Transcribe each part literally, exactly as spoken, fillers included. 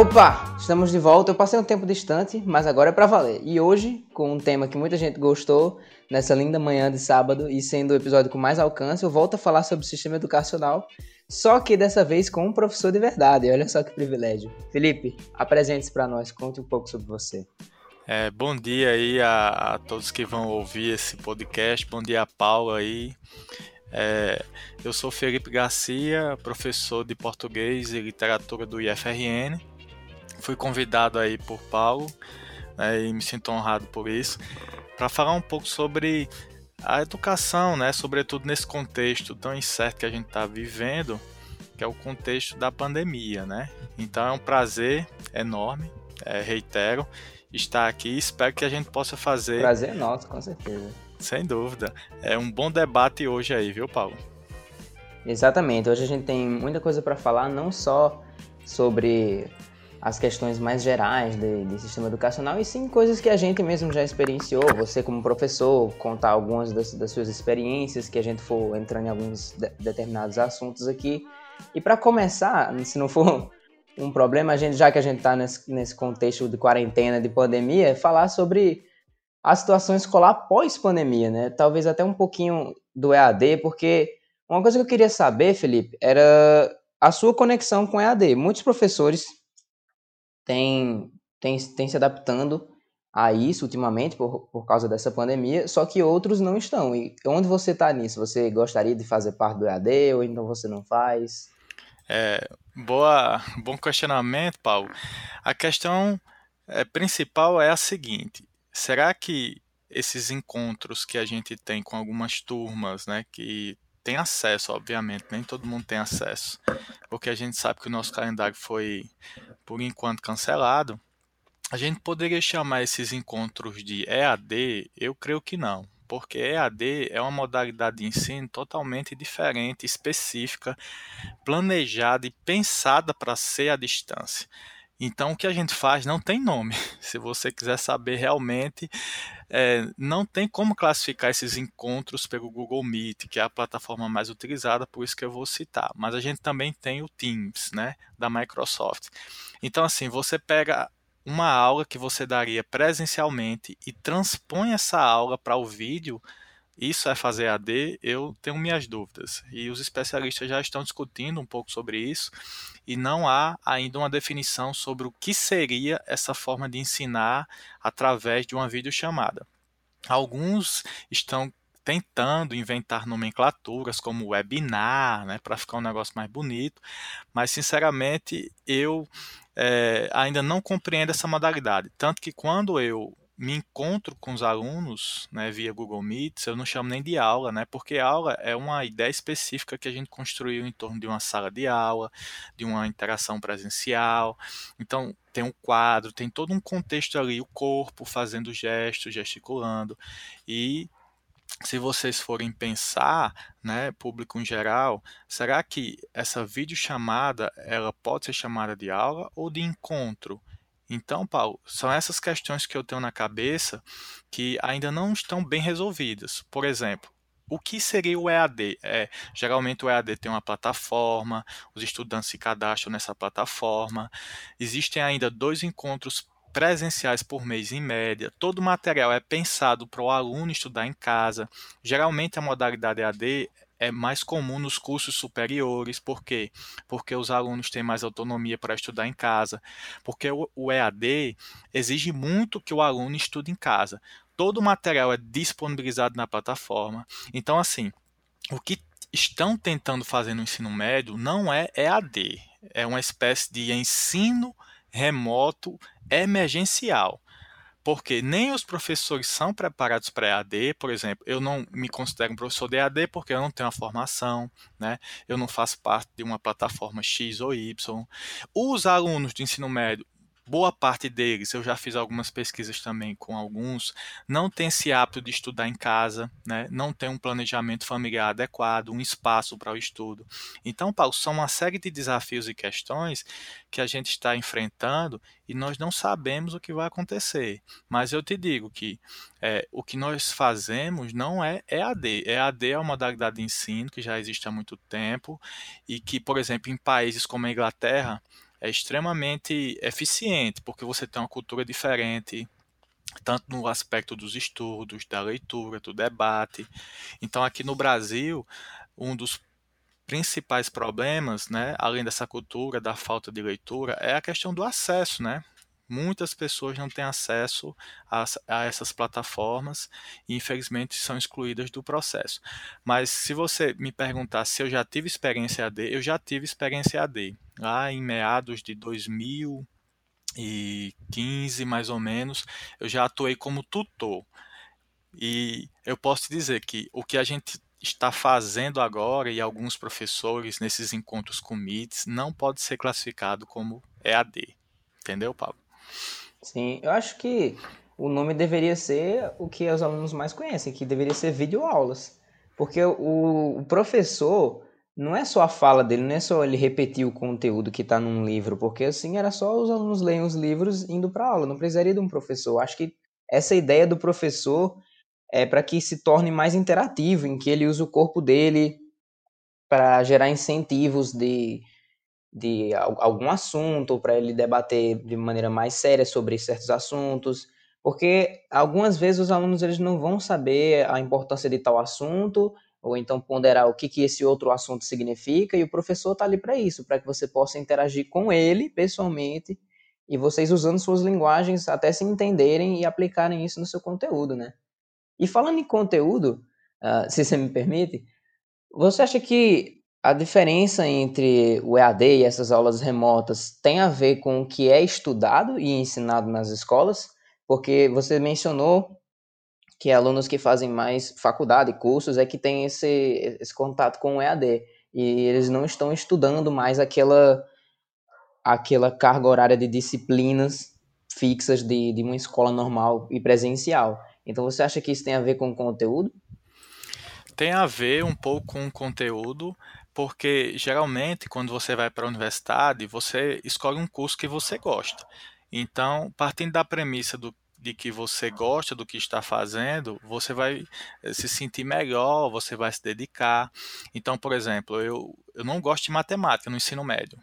Opa! Estamos de volta. Eu passei um tempo distante, mas agora é pra valer. E hoje, com um tema que muita gente gostou, nessa linda manhã de sábado, e sendo o episódio com mais alcance, eu volto a falar sobre o sistema educacional, só que dessa vez com um professor de verdade. Olha só que privilégio. Felipe, apresente-se pra nós, conte um pouco sobre você. É, bom dia aí a, a todos que vão ouvir esse podcast, bom dia a Paulo aí. É, eu sou Felipe Garcia, professor de português e literatura do I F R N. Fui convidado aí por Paulo, né, e me sinto honrado por isso, para falar um pouco sobre a educação, né, sobretudo nesse contexto tão incerto que a gente está vivendo, que é o contexto da pandemia, né? Então é um prazer enorme, é, reitero, estar aqui. Espero que a gente possa fazer... Prazer é nosso, com certeza. Sem dúvida. É um bom debate hoje aí, viu, Paulo? Exatamente. Hoje a gente tem muita coisa para falar, não só sobre as questões mais gerais de, de sistema educacional, e sim coisas que a gente mesmo já experienciou. Você, como professor, contar algumas das, das suas experiências, que a gente for entrando em alguns de, determinados assuntos aqui. E para começar, se não for um problema, a gente, já que a gente está nesse, nesse contexto de quarentena, de pandemia, é falar sobre a situação escolar pós-pandemia, né? Talvez até um pouquinho do E A D, porque uma coisa que eu queria saber, Felipe, era a sua conexão com o E A D. Muitos professores têm, têm, têm se adaptando a isso ultimamente por, por causa dessa pandemia, só que outros não estão. E onde você está nisso? Você gostaria de fazer parte do E A D ou então você não faz? É, boa, bom questionamento, Paulo. A questão é, principal é a seguinte: será que esses encontros que a gente tem com algumas turmas, né, que tem acesso, obviamente, nem todo mundo tem acesso, porque a gente sabe que o nosso calendário foi, por enquanto, cancelado, a gente poderia chamar esses encontros de E A D? Eu creio que não, porque E A D é uma modalidade de ensino totalmente diferente, específica, planejada e pensada para ser à distância. Então, o que a gente faz não tem nome. Se você quiser saber realmente, é, não tem como classificar esses encontros pelo Google Meet, que é a plataforma mais utilizada, por isso que eu vou citar. Mas a gente também tem o Teams, né, da Microsoft. Então, assim, você pega uma aula que você daria presencialmente e transpõe essa aula para o vídeo. Isso é fazer A D? Eu tenho minhas dúvidas. E os especialistas já estão discutindo um pouco sobre isso, e não há ainda uma definição sobre o que seria essa forma de ensinar através de uma videochamada. Alguns estão tentando inventar nomenclaturas como webinar, né, para ficar um negócio mais bonito, mas, sinceramente, eu é, ainda não compreendo essa modalidade. Tanto que quando eu me encontro com os alunos, né, via Google Meet, eu não chamo nem de aula, né, porque aula é uma ideia específica que a gente construiu em torno de uma sala de aula, de uma interação presencial. Então, tem um quadro, tem todo um contexto ali, o corpo fazendo gestos, gesticulando. E se vocês forem pensar, né, público em geral, será que essa videochamada ela pode ser chamada de aula ou de encontro? Então, Paulo, são essas questões que eu tenho na cabeça que ainda não estão bem resolvidas. Por exemplo, o que seria o E A D? É, geralmente o E A D tem uma plataforma, os estudantes se cadastram nessa plataforma, existem ainda dois encontros presenciais por mês em média, todo o material é pensado para o aluno estudar em casa. Geralmente a modalidade E A D é mais comum nos cursos superiores. Por quê? Porque os alunos têm mais autonomia para estudar em casa, porque o E A D exige muito que o aluno estude em casa. Todo o material é disponibilizado na plataforma. Então, assim, o que estão tentando fazer no ensino médio não é E A D, é uma espécie de ensino remoto emergencial, porque nem os professores são preparados para E A D. Por exemplo, eu não me considero um professor de E A D porque eu não tenho a formação, né? Eu não faço parte de uma plataforma X ou Y. Os alunos de ensino médio, boa parte deles, eu já fiz algumas pesquisas também com alguns, não tem esse hábito de estudar em casa, né? Não tem um planejamento familiar adequado, um espaço para o estudo. Então, Paulo, são uma série de desafios e questões que a gente está enfrentando e nós não sabemos o que vai acontecer. Mas eu te digo que é, o que nós fazemos não é E A D. E A D é uma modalidade de ensino que já existe há muito tempo e que, por exemplo, em países como a Inglaterra, é extremamente eficiente, porque você tem uma cultura diferente, tanto no aspecto dos estudos, da leitura, do debate. Então, aqui no Brasil, um dos principais problemas, né, além dessa cultura, da falta de leitura, é a questão do acesso, né? Muitas pessoas não têm acesso a, a essas plataformas e, infelizmente, são excluídas do processo. Mas, se você me perguntar se eu já tive experiência E A D, eu já tive experiência E A D. Lá em meados de dois mil e quinze, mais ou menos, eu já atuei como tutor. E eu posso te dizer que o que a gente está fazendo agora, e alguns professores nesses encontros com Meets, não pode ser classificado como E A D. Entendeu, Paulo? Sim, eu acho que o nome deveria ser o que os alunos mais conhecem, que deveria ser videoaulas, porque o, o professor não é só a fala dele, não é só ele repetir o conteúdo que está num livro, porque assim era só os alunos lerem os livros indo para aula, não precisaria de um professor. Acho que essa ideia do professor é para que se torne mais interativo, em que ele use o corpo dele para gerar incentivos de... de algum assunto, para ele debater de maneira mais séria sobre certos assuntos, porque algumas vezes os alunos eles não vão saber a importância de tal assunto, ou então ponderar o que, que esse outro assunto significa, e o professor está ali para isso, para que você possa interagir com ele pessoalmente, e vocês usando suas linguagens até se entenderem e aplicarem isso no seu conteúdo, né? E falando em conteúdo, uh, se você me permite, você acha que a diferença entre o E A D e essas aulas remotas tem a ver com o que é estudado e ensinado nas escolas? Porque você mencionou que alunos que fazem mais faculdade, cursos, é que tem esse, esse contato com o E A D. E eles não estão estudando mais aquela, aquela carga horária de disciplinas fixas de, de uma escola normal e presencial. Então você acha que isso tem a ver com o conteúdo? Tem a ver um pouco com o conteúdo, porque geralmente quando você vai para a universidade, você escolhe um curso que você gosta. Então, partindo da premissa do, de que você gosta do que está fazendo, você vai se sentir melhor, você vai se dedicar. Então, por exemplo, eu, eu não gosto de matemática no ensino médio.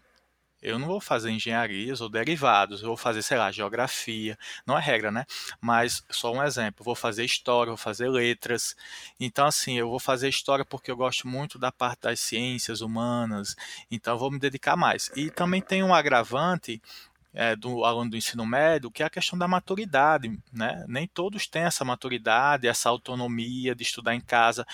Eu não vou fazer engenharias ou derivados, eu vou fazer, sei lá, geografia, não é regra, né? Mas só um exemplo, eu vou fazer história, vou fazer letras. Então, assim, eu vou fazer história porque eu gosto muito da parte das ciências humanas, então eu vou me dedicar mais. E também tem um agravante é, do aluno do ensino médio, que é a questão da maturidade, né? Nem todos têm essa maturidade, essa autonomia de estudar em casa.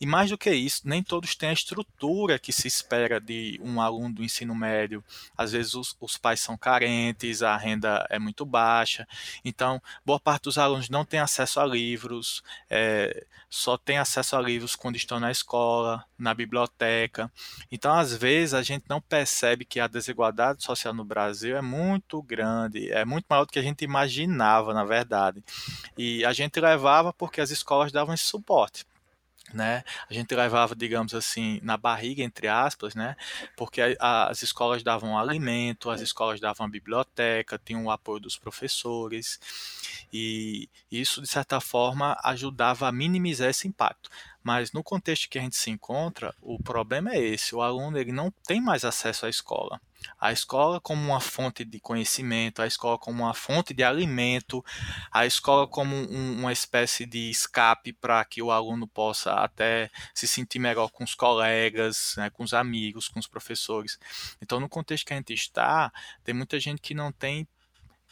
E mais do que isso, nem todos têm a estrutura que se espera de um aluno do ensino médio. Às vezes os, os pais são carentes, a renda é muito baixa. Então, boa parte dos alunos não tem acesso a livros, é, só tem acesso a livros quando estão na escola, na biblioteca. Então, às vezes, a gente não percebe que a desigualdade social no Brasil é muito grande, é muito maior do que a gente imaginava, na verdade. E a gente levava porque as escolas davam esse suporte, né? A gente levava, digamos assim, na barriga, entre aspas, né? Porque a, a, as escolas davam alimento, as escolas davam a biblioteca, tinham o apoio dos professores, e isso, de certa forma, ajudava a minimizar esse impacto. Mas no contexto que a gente se encontra, o problema é esse, o aluno ele não tem mais acesso à escola. A escola como uma fonte de conhecimento, a escola como uma fonte de alimento, a escola como um, uma espécie de escape para que o aluno possa até se sentir melhor com os colegas, né, com os amigos, com os professores. Então, no contexto que a gente está, tem muita gente que não tem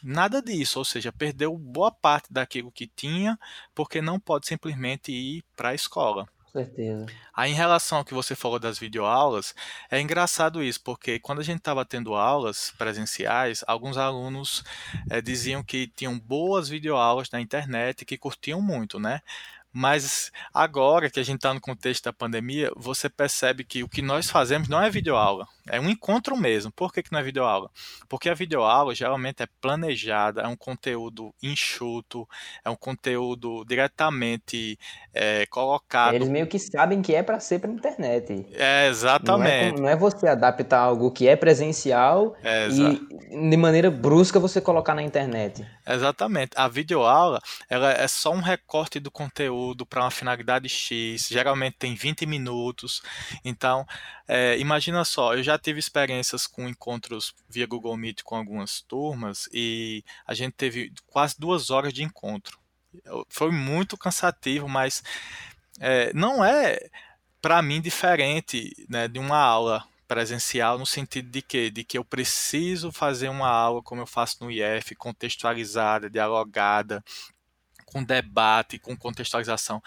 nada disso, ou seja, perdeu boa parte daquilo que tinha, porque não pode simplesmente ir para a escola. Certeza. Aí, em relação ao que você falou das videoaulas, é engraçado isso, porque quando a gente estava tendo aulas presenciais, alguns alunos é, diziam que tinham boas videoaulas na internet e que curtiam muito, né? Mas agora que a gente está no contexto da pandemia, você percebe que o que nós fazemos não é videoaula, é um encontro mesmo. Por que, que não é videoaula? Porque a videoaula geralmente é planejada, é um conteúdo enxuto, é um conteúdo diretamente é, colocado. Eles meio que sabem que é para ser para a internet. É, exatamente. Não é, não é você adaptar algo que é presencial é, e de maneira brusca você colocar na internet. Exatamente. A videoaula ela é só um recorte do conteúdo, conteúdo para uma finalidade X, geralmente tem vinte minutos. Então, é, imagina só, eu já tive experiências com encontros via Google Meet com algumas turmas e a gente teve quase duas horas de encontro. Foi muito cansativo, mas é, não é, para mim, diferente, né, de uma aula presencial, no sentido de que, de que eu preciso fazer uma aula como eu faço no I F, contextualizada, dialogada, com debate, com contextualização.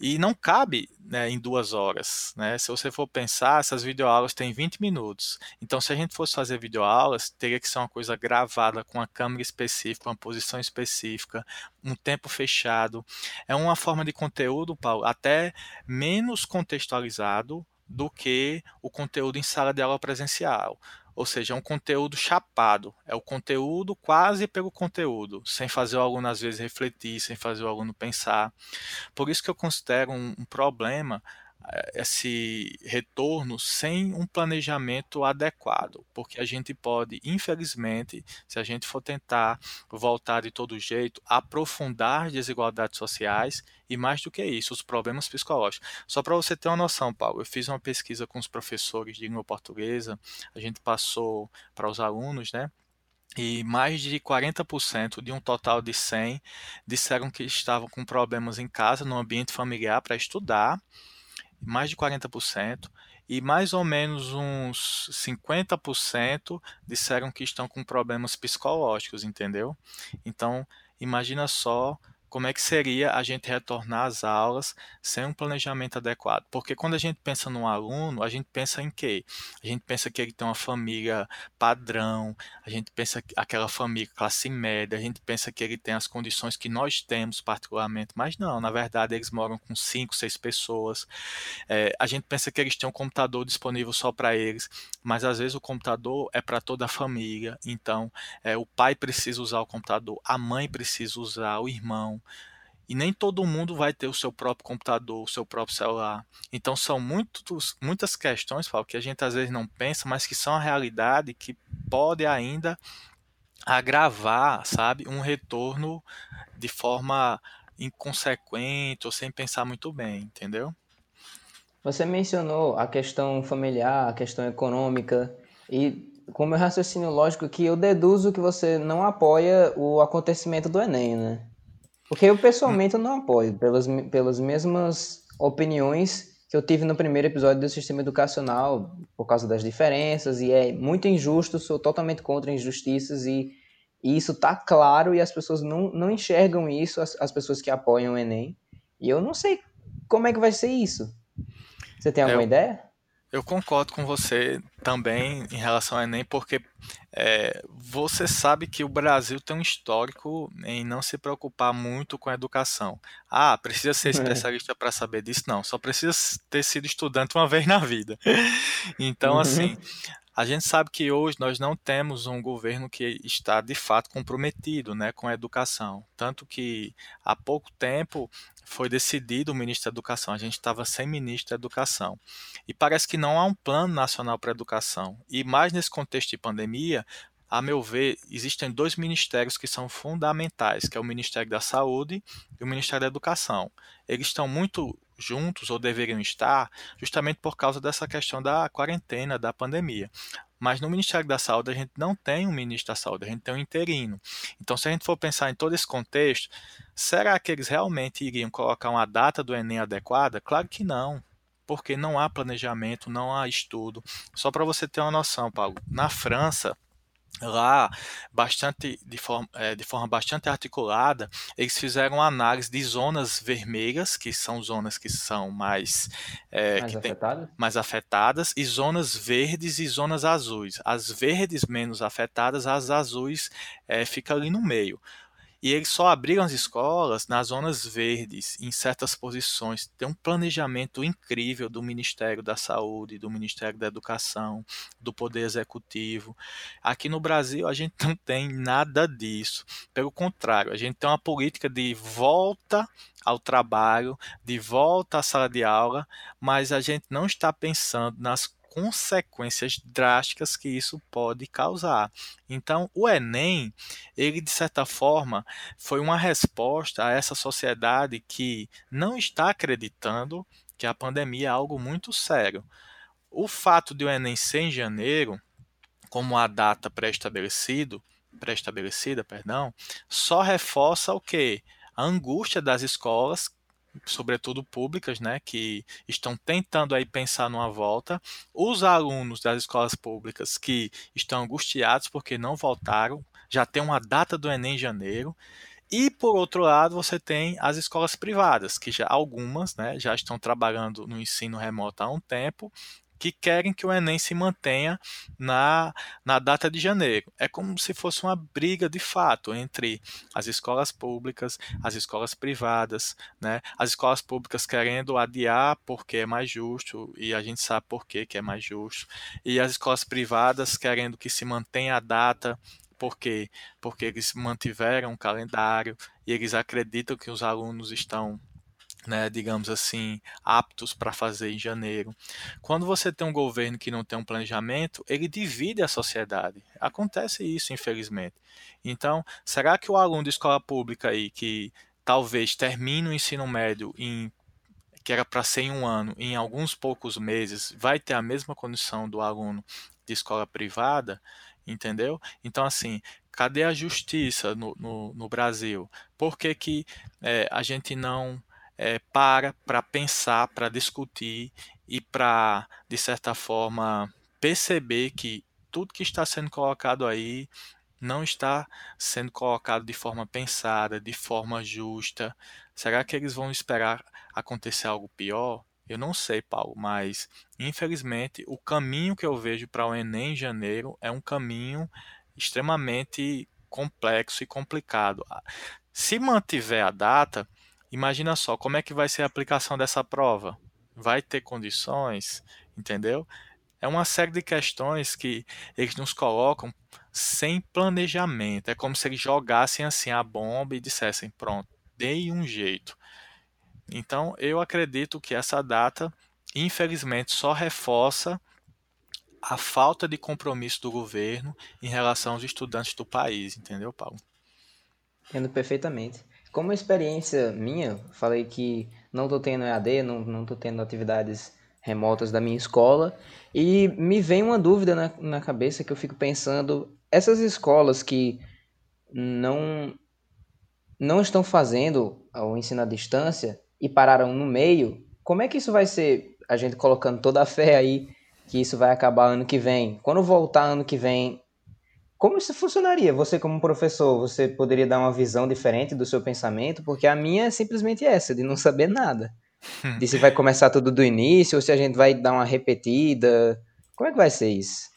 E não cabe, né, em duas horas. Né? Se você for pensar, essas videoaulas têm vinte minutos. Então, se a gente fosse fazer videoaulas, teria que ser uma coisa gravada, com uma câmera específica, uma posição específica, um tempo fechado. É uma forma de conteúdo, Paulo, até menos contextualizado do que o conteúdo em sala de aula presencial. Ou seja, é um conteúdo chapado, é o conteúdo quase pelo conteúdo, sem fazer o aluno, às vezes, refletir, sem fazer o aluno pensar. Por isso que eu considero um, um problema esse retorno sem um planejamento adequado, porque a gente pode, infelizmente, se a gente for tentar voltar de todo jeito, aprofundar desigualdades sociais e, mais do que isso, os problemas psicológicos. Só para você ter uma noção, Paulo, eu fiz uma pesquisa com os professores de língua portuguesa, a gente passou para os alunos, né? E mais de quarenta por cento de um total de cem disseram que estavam com problemas em casa, no ambiente familiar, para estudar, mais de quarenta por cento, e mais ou menos uns cinquenta por cento disseram que estão com problemas psicológicos, entendeu? Então, imagina só como é que seria a gente retornar às aulas sem um planejamento adequado. Porque quando a gente pensa num aluno, a gente pensa em quê? A gente pensa que ele tem uma família padrão, a gente pensa que aquela família classe média, a gente pensa que ele tem as condições que nós temos particularmente, mas não, na verdade eles moram com cinco, seis pessoas. É, a gente pensa que eles têm um computador disponível só para eles, mas às vezes o computador é para toda a família. Então, é, o pai precisa usar o computador, a mãe precisa usar, o irmão. E nem todo mundo vai ter o seu próprio computador, o seu próprio celular. Então, são muitos, muitas questões, Paulo, que a gente às vezes não pensa, mas que são a realidade que pode ainda agravar, sabe, um retorno de forma inconsequente ou sem pensar muito bem, entendeu? Você mencionou a questão familiar, a questão econômica e... com meu raciocínio lógico que eu deduzo que você não apoia o acontecimento do Enem, né? Porque eu pessoalmente eu não apoio, pelas, pelas mesmas opiniões que eu tive no primeiro episódio do sistema educacional, por causa das diferenças, e é muito injusto, sou totalmente contra injustiças, e, e isso tá claro, e as pessoas não, não enxergam isso, as, as pessoas que apoiam o Enem, e eu não sei como é que vai ser isso. Você tem alguma eu... ideia? Eu concordo com você também em relação ao Enem, porque é, você sabe que o Brasil tem um histórico em não se preocupar muito com a educação. Ah, precisa ser especialista para saber disso? Não, só precisa ter sido estudante uma vez na vida. Então, uhum. assim, a gente sabe que hoje nós não temos um governo que está, de fato, comprometido, né, com a educação. Tanto que, há pouco tempo... foi decidido o ministro da Educação, a gente estava sem ministro da Educação. E parece que não há um plano nacional para a educação. E mais nesse contexto de pandemia, a meu ver, existem dois ministérios que são fundamentais, que é o Ministério da Saúde e o Ministério da Educação. Eles estão muito juntos, ou deveriam estar, justamente por causa dessa questão da quarentena, da pandemia. Mas no Ministério da Saúde, a gente não tem um ministro da Saúde, a gente tem um interino. Então, se a gente for pensar em todo esse contexto, será que eles realmente iriam colocar uma data do Enem adequada? Claro que não, porque não há planejamento, não há estudo. Só para você ter uma noção, Paulo, na França, lá, bastante, de, forma, é, de forma bastante articulada, eles fizeram uma análise de zonas vermelhas, que são zonas que são mais, é, mais, que afetadas. Tem, mais afetadas, e zonas verdes e zonas azuis. As verdes menos afetadas, as azuis é, ficam ali no meio. E eles só abriram as escolas nas zonas verdes, em certas posições. Tem um planejamento incrível do Ministério da Saúde, do Ministério da Educação, do Poder Executivo. Aqui no Brasil, a gente não tem nada disso. Pelo contrário, a gente tem uma política de volta ao trabalho, de volta à sala de aula, mas a gente não está pensando nas consequências drásticas que isso pode causar. Então, o Enem, ele de certa forma foi uma resposta a essa sociedade que não está acreditando que a pandemia é algo muito sério. O fato de o Enem ser em janeiro, como a data pré-estabelecido, pré-estabelecida, perdão, só reforça o quê? A angústia das escolas, sobretudo públicas, né, que estão tentando aí pensar numa volta, os alunos das escolas públicas que estão angustiados porque não voltaram, já tem uma data do Enem em janeiro, e por outro lado você tem as escolas privadas, que já algumas, né, já estão trabalhando no ensino remoto há um tempo, que querem que o Enem se mantenha na, na data de janeiro. É como se fosse uma briga de fato entre as escolas públicas, as escolas privadas, né? As escolas públicas querendo adiar porque é mais justo, e a gente sabe por que é mais justo, e as escolas privadas querendo que se mantenha a data. Por quê? Porque eles mantiveram o calendário e eles acreditam que os alunos estão, né, digamos assim, aptos para fazer em janeiro. Quando você tem um governo que não tem um planejamento, ele divide a sociedade. Acontece isso, infelizmente. Então, será que o aluno de escola pública aí, que talvez termine o ensino médio em, que era para ser em um ano, em alguns poucos meses, vai ter a mesma condição do aluno de escola privada? Entendeu? Então, assim, cadê a justiça no, no, no Brasil? Por que que é, a gente não... É, para para pensar, para discutir e para, de certa forma, perceber que tudo que está sendo colocado aí não está sendo colocado de forma pensada, de forma justa. Será que eles vão esperar acontecer algo pior? Eu não sei, Paulo, mas, infelizmente, o caminho que eu vejo para o Enem em janeiro é um caminho extremamente complexo e complicado. Se mantiver a data... Imagina só, como é que vai ser a aplicação dessa prova? Vai ter condições, entendeu? É uma série de questões que eles nos colocam sem planejamento. É como se eles jogassem assim a bomba e dissessem, pronto, dei um jeito. Então, eu acredito que essa data, infelizmente, só reforça a falta de compromisso do governo em relação aos estudantes do país, entendeu, Paulo? Entendo perfeitamente. Como experiência minha, falei que não estou tendo E A D, não estou tendo atividades remotas da minha escola, e me vem uma dúvida na, na cabeça que eu fico pensando, essas escolas que não, não estão fazendo o ensino à distância e pararam no meio, como é que isso vai ser, a gente colocando toda a fé aí, que isso vai acabar ano que vem? Quando voltar ano que vem, como isso funcionaria? Você, como professor, você poderia dar uma visão diferente do seu pensamento? Porque a minha é simplesmente essa, de não saber nada. De se vai começar tudo do início, ou se a gente vai dar uma repetida. Como é que vai ser isso?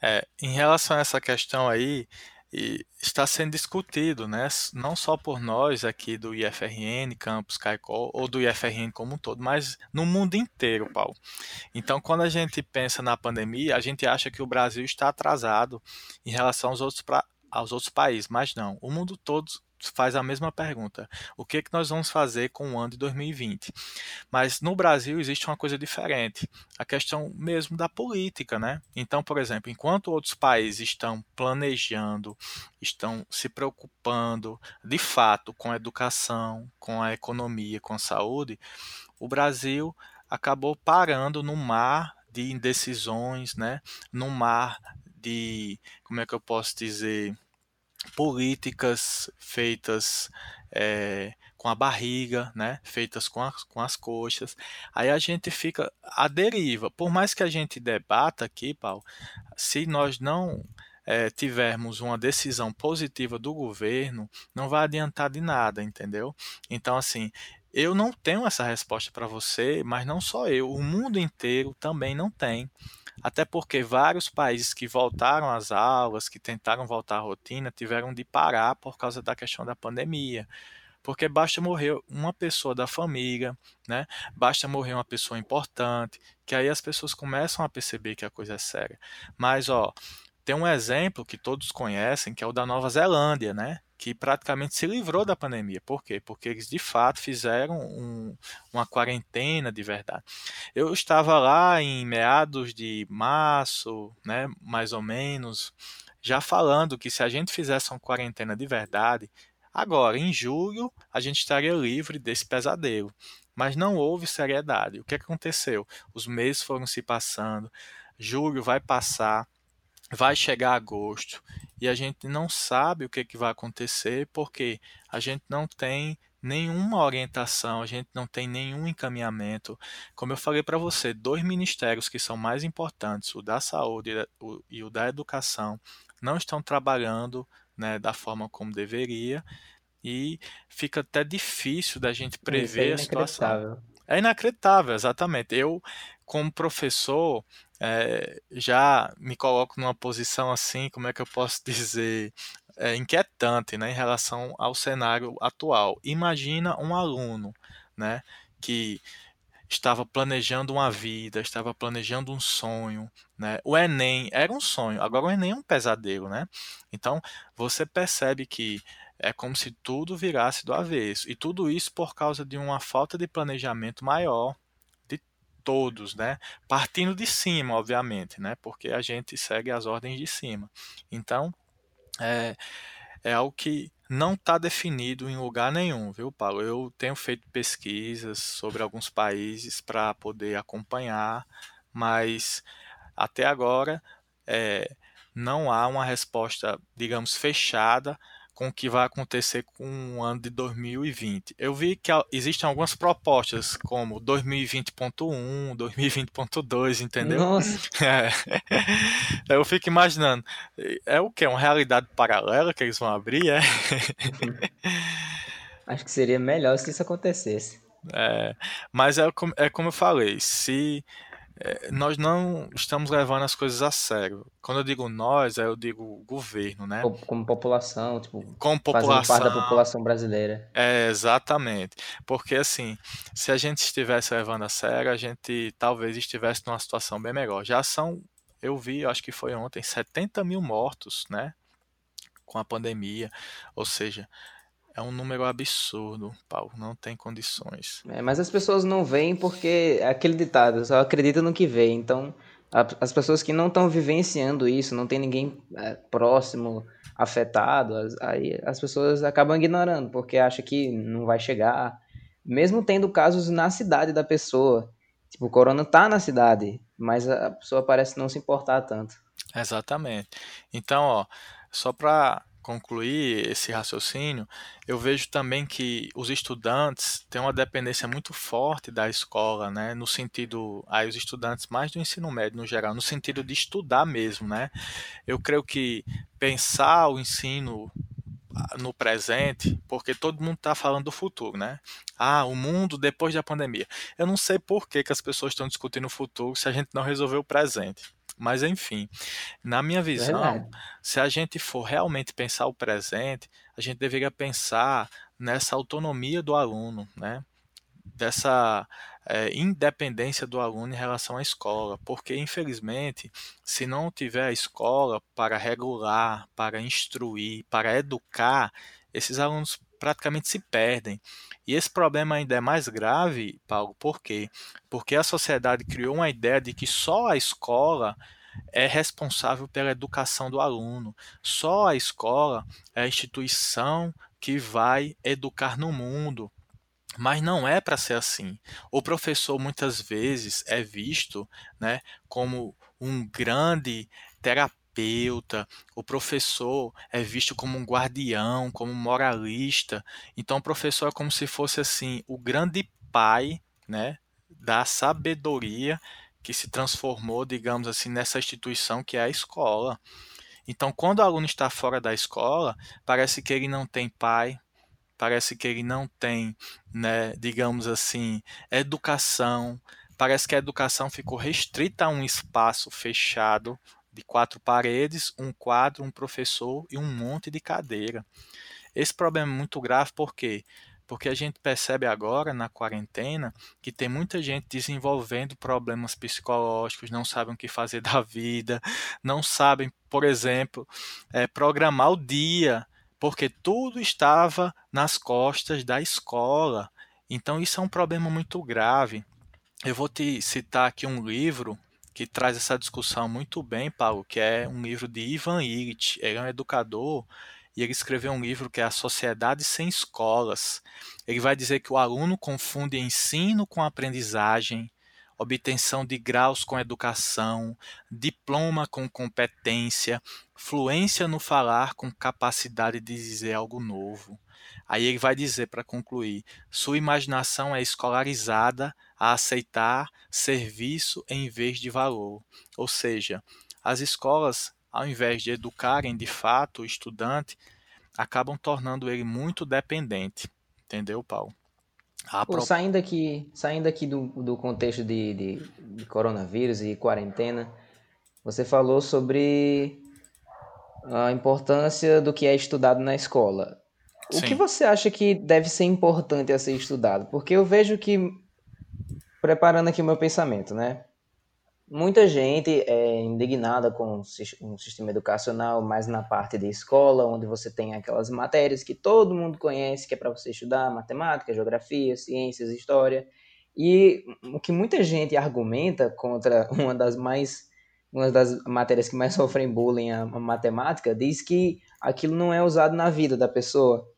É, em relação a essa questão aí, está sendo discutido, né? Não só por nós aqui do I F R N, Campus Caicó, ou do I F R N como um todo, mas no mundo inteiro, Paulo. Então, quando a gente pensa na pandemia, a gente acha que o Brasil está atrasado em relação aos outros, pra, aos outros países, mas não. O mundo todo faz a mesma pergunta. O que é que nós vamos fazer com o ano de dois mil e vinte? Mas no Brasil existe uma coisa diferente, a questão mesmo da política, né? Então, por exemplo, enquanto outros países estão planejando, estão se preocupando, de fato, com a educação, com a economia, com a saúde, o Brasil acabou parando no mar de indecisões, né? No mar de, como é que eu posso dizer... políticas feitas é, com a barriga, né? Feitas com as, com as coxas, aí a gente fica à deriva. Por mais que a gente debata aqui, Paulo, se nós não é, tivermos uma decisão positiva do governo, não vai adiantar de nada, entendeu? Então, assim, eu não tenho essa resposta para você, mas não só eu, o mundo inteiro também não tem. Até porque vários países que voltaram às aulas, que tentaram voltar à rotina, tiveram de parar por causa da questão da pandemia. Porque basta morrer uma pessoa da família, né? Basta morrer uma pessoa importante, que aí as pessoas começam a perceber que a coisa é séria. Mas, ó, tem um exemplo que todos conhecem, que é o da Nova Zelândia, né? que praticamente se livrou da pandemia. Por quê? Porque eles, de fato, fizeram um, uma quarentena de verdade. Eu estava lá em meados de março, né, mais ou menos, já falando que se a gente fizesse uma quarentena de verdade, agora, em julho, a gente estaria livre desse pesadelo. Mas não houve seriedade. O que aconteceu? Os meses foram se passando, julho vai passar, vai chegar agosto, e a gente não sabe o que, que vai acontecer, porque a gente não tem nenhuma orientação, a gente não tem nenhum encaminhamento. Como eu falei para você, dois ministérios que são mais importantes, o da saúde e o da educação, não estão trabalhando, né, da forma como deveria, e fica até difícil da gente prever a situação. É inacreditável, exatamente. Eu, como professor, é, já me coloco numa posição assim, como é que eu posso dizer, é, inquietante, né, em relação ao cenário atual. Imagina um aluno, né, que estava planejando uma vida, estava planejando um sonho, né? O Enem era um sonho, agora o Enem é um pesadelo, né? Então, você percebe que é como se tudo virasse do avesso. E tudo isso por causa de uma falta de planejamento maior de todos, né? Partindo de cima, obviamente, né? Porque a gente segue as ordens de cima. Então, é, é algo que não está definido em lugar nenhum, viu, Paulo? Eu tenho feito pesquisas sobre alguns países para poder acompanhar, mas até agora é, não há uma resposta, digamos, fechada com o que vai acontecer com o ano de dois mil e vinte. Eu vi que existem algumas propostas, como dois mil e vinte ponto um, dois mil e vinte ponto dois, entendeu? Nossa! É. Eu fico imaginando, é o quê? Uma realidade paralela que eles vão abrir? É? Acho que seria melhor se isso acontecesse. É, mas é, é como eu falei, se... nós não estamos levando as coisas a sério. Quando eu digo nós, eu digo governo, né? Como população, tipo, como população, fazendo parte da população brasileira. É, exatamente. Porque, assim, se a gente estivesse levando a sério, a gente talvez estivesse numa situação bem melhor. Já são, eu vi, acho que foi ontem, setenta mil mortos, né? Com a pandemia. Ou seja, é um número absurdo, Paulo, não tem condições. É, mas as pessoas não veem porque é aquele ditado, só acredita no que vê. Então, a, as pessoas que não estão vivenciando isso, não tem ninguém é, próximo, afetado, as, aí as pessoas acabam ignorando, porque acham que não vai chegar. Mesmo tendo casos na cidade da pessoa, tipo, o corona está na cidade, mas a pessoa parece não se importar tanto. Exatamente. Então, ó, só para concluir esse raciocínio, eu vejo também que os estudantes têm uma dependência muito forte da escola, né? No sentido, aí os estudantes mais do ensino médio no geral, no sentido de estudar mesmo, né? Eu creio que pensar o ensino no presente, porque todo mundo está falando do futuro, né? Ah, o mundo depois da pandemia. Eu não sei por que, que as pessoas estão discutindo o futuro se a gente não resolver o presente. Mas, enfim, na minha visão, Verdade. se a gente for realmente pensar o presente, a gente deveria pensar nessa autonomia do aluno, né? Dessa é, independência do aluno em relação à escola, porque, infelizmente, se não tiver a escola para regular, para instruir, para educar, esses alunos praticamente se perdem. E esse problema ainda é mais grave, Paulo, por quê? Porque a sociedade criou uma ideia de que só a escola é responsável pela educação do aluno, só a escola é a instituição que vai educar no mundo. Mas não é para ser assim. O professor muitas vezes é visto, né, como um grande terapeuta, o professor é visto como um guardião, como um moralista. Então, o professor é como se fosse assim, o grande pai, né, da sabedoria que se transformou, digamos assim, nessa instituição que é a escola. Então, quando o aluno está fora da escola, parece que ele não tem pai, parece que ele não tem, né, digamos assim, educação, parece que a educação ficou restrita a um espaço fechado, de quatro paredes, um quadro, um professor e um monte de cadeira. Esse problema é muito grave, por quê? Porque a gente percebe agora, na quarentena, que tem muita gente desenvolvendo problemas psicológicos, não sabem o que fazer da vida, não sabem, por exemplo, é, programar o dia, porque tudo estava nas costas da escola. Então, isso é um problema muito grave. Eu vou te citar aqui um livro que traz essa discussão muito bem, Paulo, que é um livro de Ivan Illich. Ele é um educador e ele escreveu um livro que é A Sociedade Sem Escolas. Ele vai dizer que o aluno confunde ensino com aprendizagem, obtenção de graus com educação, diploma com competência, fluência no falar com capacidade de dizer algo novo. Aí ele vai dizer, para concluir, sua imaginação é escolarizada a aceitar serviço em vez de valor. Ou seja, as escolas, ao invés de educarem de fato o estudante, acabam tornando ele muito dependente. Entendeu, Paulo? A prop... Pô, saindo aqui, saindo aqui do, do contexto de, de, de coronavírus e quarentena, você falou sobre a importância do que é estudado na escola. O Sim. que você acha que deve ser importante a ser estudado? Porque eu vejo que, preparando aqui o meu pensamento, né? Muita gente é indignada com um sistema educacional, mas na parte de escola, onde você tem aquelas matérias que todo mundo conhece, que é para você estudar matemática, geografia, ciências, história. E o que muita gente argumenta contra uma das mais uma das matérias que mais sofrem bullying, a matemática, diz que aquilo não é usado na vida da pessoa.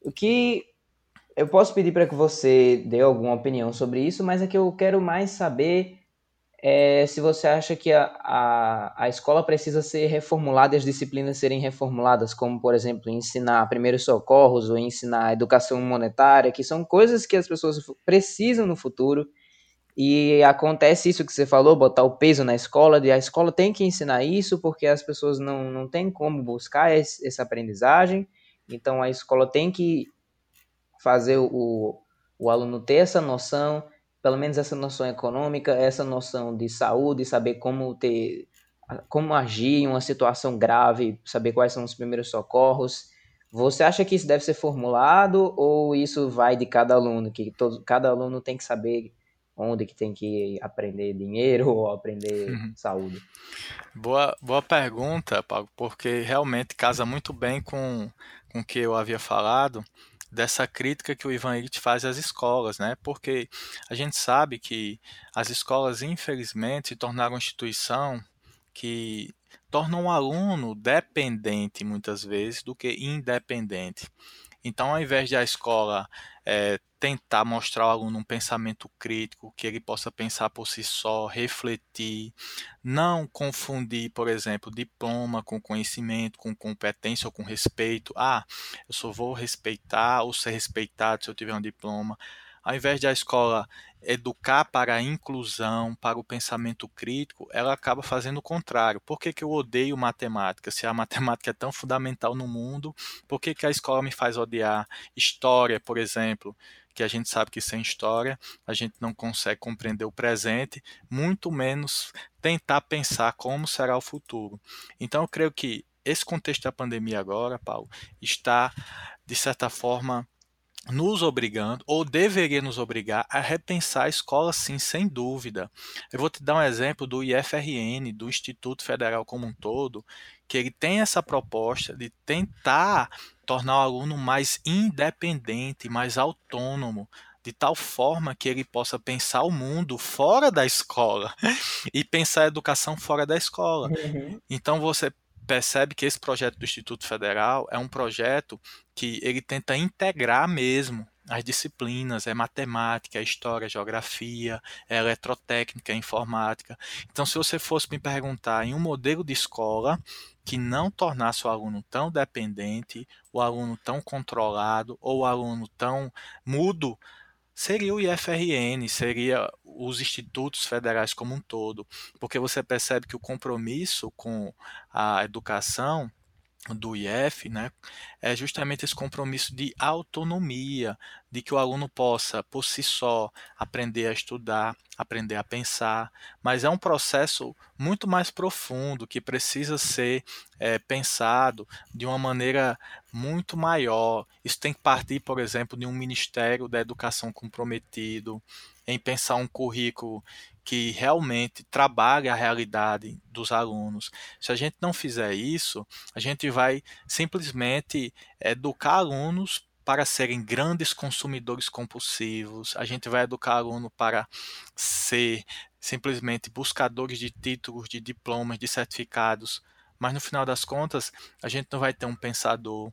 O que... Eu posso pedir para que você dê alguma opinião sobre isso, mas é que eu quero mais saber é, se você acha que a, a, a escola precisa ser reformulada e as disciplinas serem reformuladas, como, por exemplo, ensinar primeiros socorros ou ensinar educação monetária, que são coisas que as pessoas precisam no futuro. E acontece isso que você falou, botar o peso na escola, de a escola tem que ensinar isso porque as pessoas não, não têm como buscar esse, essa aprendizagem, então a escola tem que fazer o, o aluno ter essa noção, pelo menos essa noção econômica, essa noção de saúde, saber como, ter, como agir em uma situação grave, saber quais são os primeiros socorros. Você acha que isso deve ser formulado ou isso vai de cada aluno, que todo, cada aluno tem que saber onde que tem que aprender dinheiro ou aprender uhum. saúde? Boa, boa pergunta, Paulo, porque realmente casa muito bem com, com o que eu havia falado, dessa crítica que o Ivan Illich faz às escolas, né? Porque a gente sabe que as escolas, infelizmente, se tornaram uma instituição que torna um aluno dependente, muitas vezes, do que independente. Então, ao invés de a escola é, tentar mostrar ao aluno um pensamento crítico, que ele possa pensar por si só, refletir, não confundir, por exemplo, diploma com conhecimento, com competência ou com respeito. Ah, eu só vou respeitar ou ser respeitado se eu tiver um diploma. Ao invés de a escola educar para a inclusão, para o pensamento crítico, ela acaba fazendo o contrário. Por que que eu odeio matemática? Se a matemática é tão fundamental no mundo, por que que a escola me faz odiar história, por exemplo, que a gente sabe que sem história a gente não consegue compreender o presente, muito menos tentar pensar como será o futuro. Então, eu creio que esse contexto da pandemia agora, Paulo, está, de certa forma, nos obrigando, ou deveria nos obrigar, a repensar a escola, sim, sem dúvida. Eu vou te dar um exemplo do I F R N, do Instituto Federal como um todo, que ele tem essa proposta de tentar tornar o aluno mais independente, mais autônomo, de tal forma que ele possa pensar o mundo fora da escola e pensar a educação fora da escola. Uhum. Então, você percebe que esse projeto do Instituto Federal é um projeto que ele tenta integrar mesmo as disciplinas, é matemática, é história, é geografia, é eletrotécnica, é informática. Então, se você fosse me perguntar em um modelo de escola que não tornasse o aluno tão dependente, o aluno tão controlado ou o aluno tão mudo, seria o I F R N, seria os institutos federais como um todo, porque você percebe que o compromisso com a educação do I F, né, é justamente esse compromisso de autonomia, de que o aluno possa, por si só, aprender a estudar, aprender a pensar, mas é um processo muito mais profundo, que precisa ser é, pensado de uma maneira muito maior. Isso tem que partir, por exemplo, de um Ministério da Educação comprometido, em pensar um currículo que realmente trabalha a realidade dos alunos. Se a gente não fizer isso, a gente vai simplesmente educar alunos para serem grandes consumidores compulsivos, a gente vai educar aluno para ser simplesmente buscadores de títulos, de diplomas, de certificados, mas no final das contas, a gente não vai ter um pensador,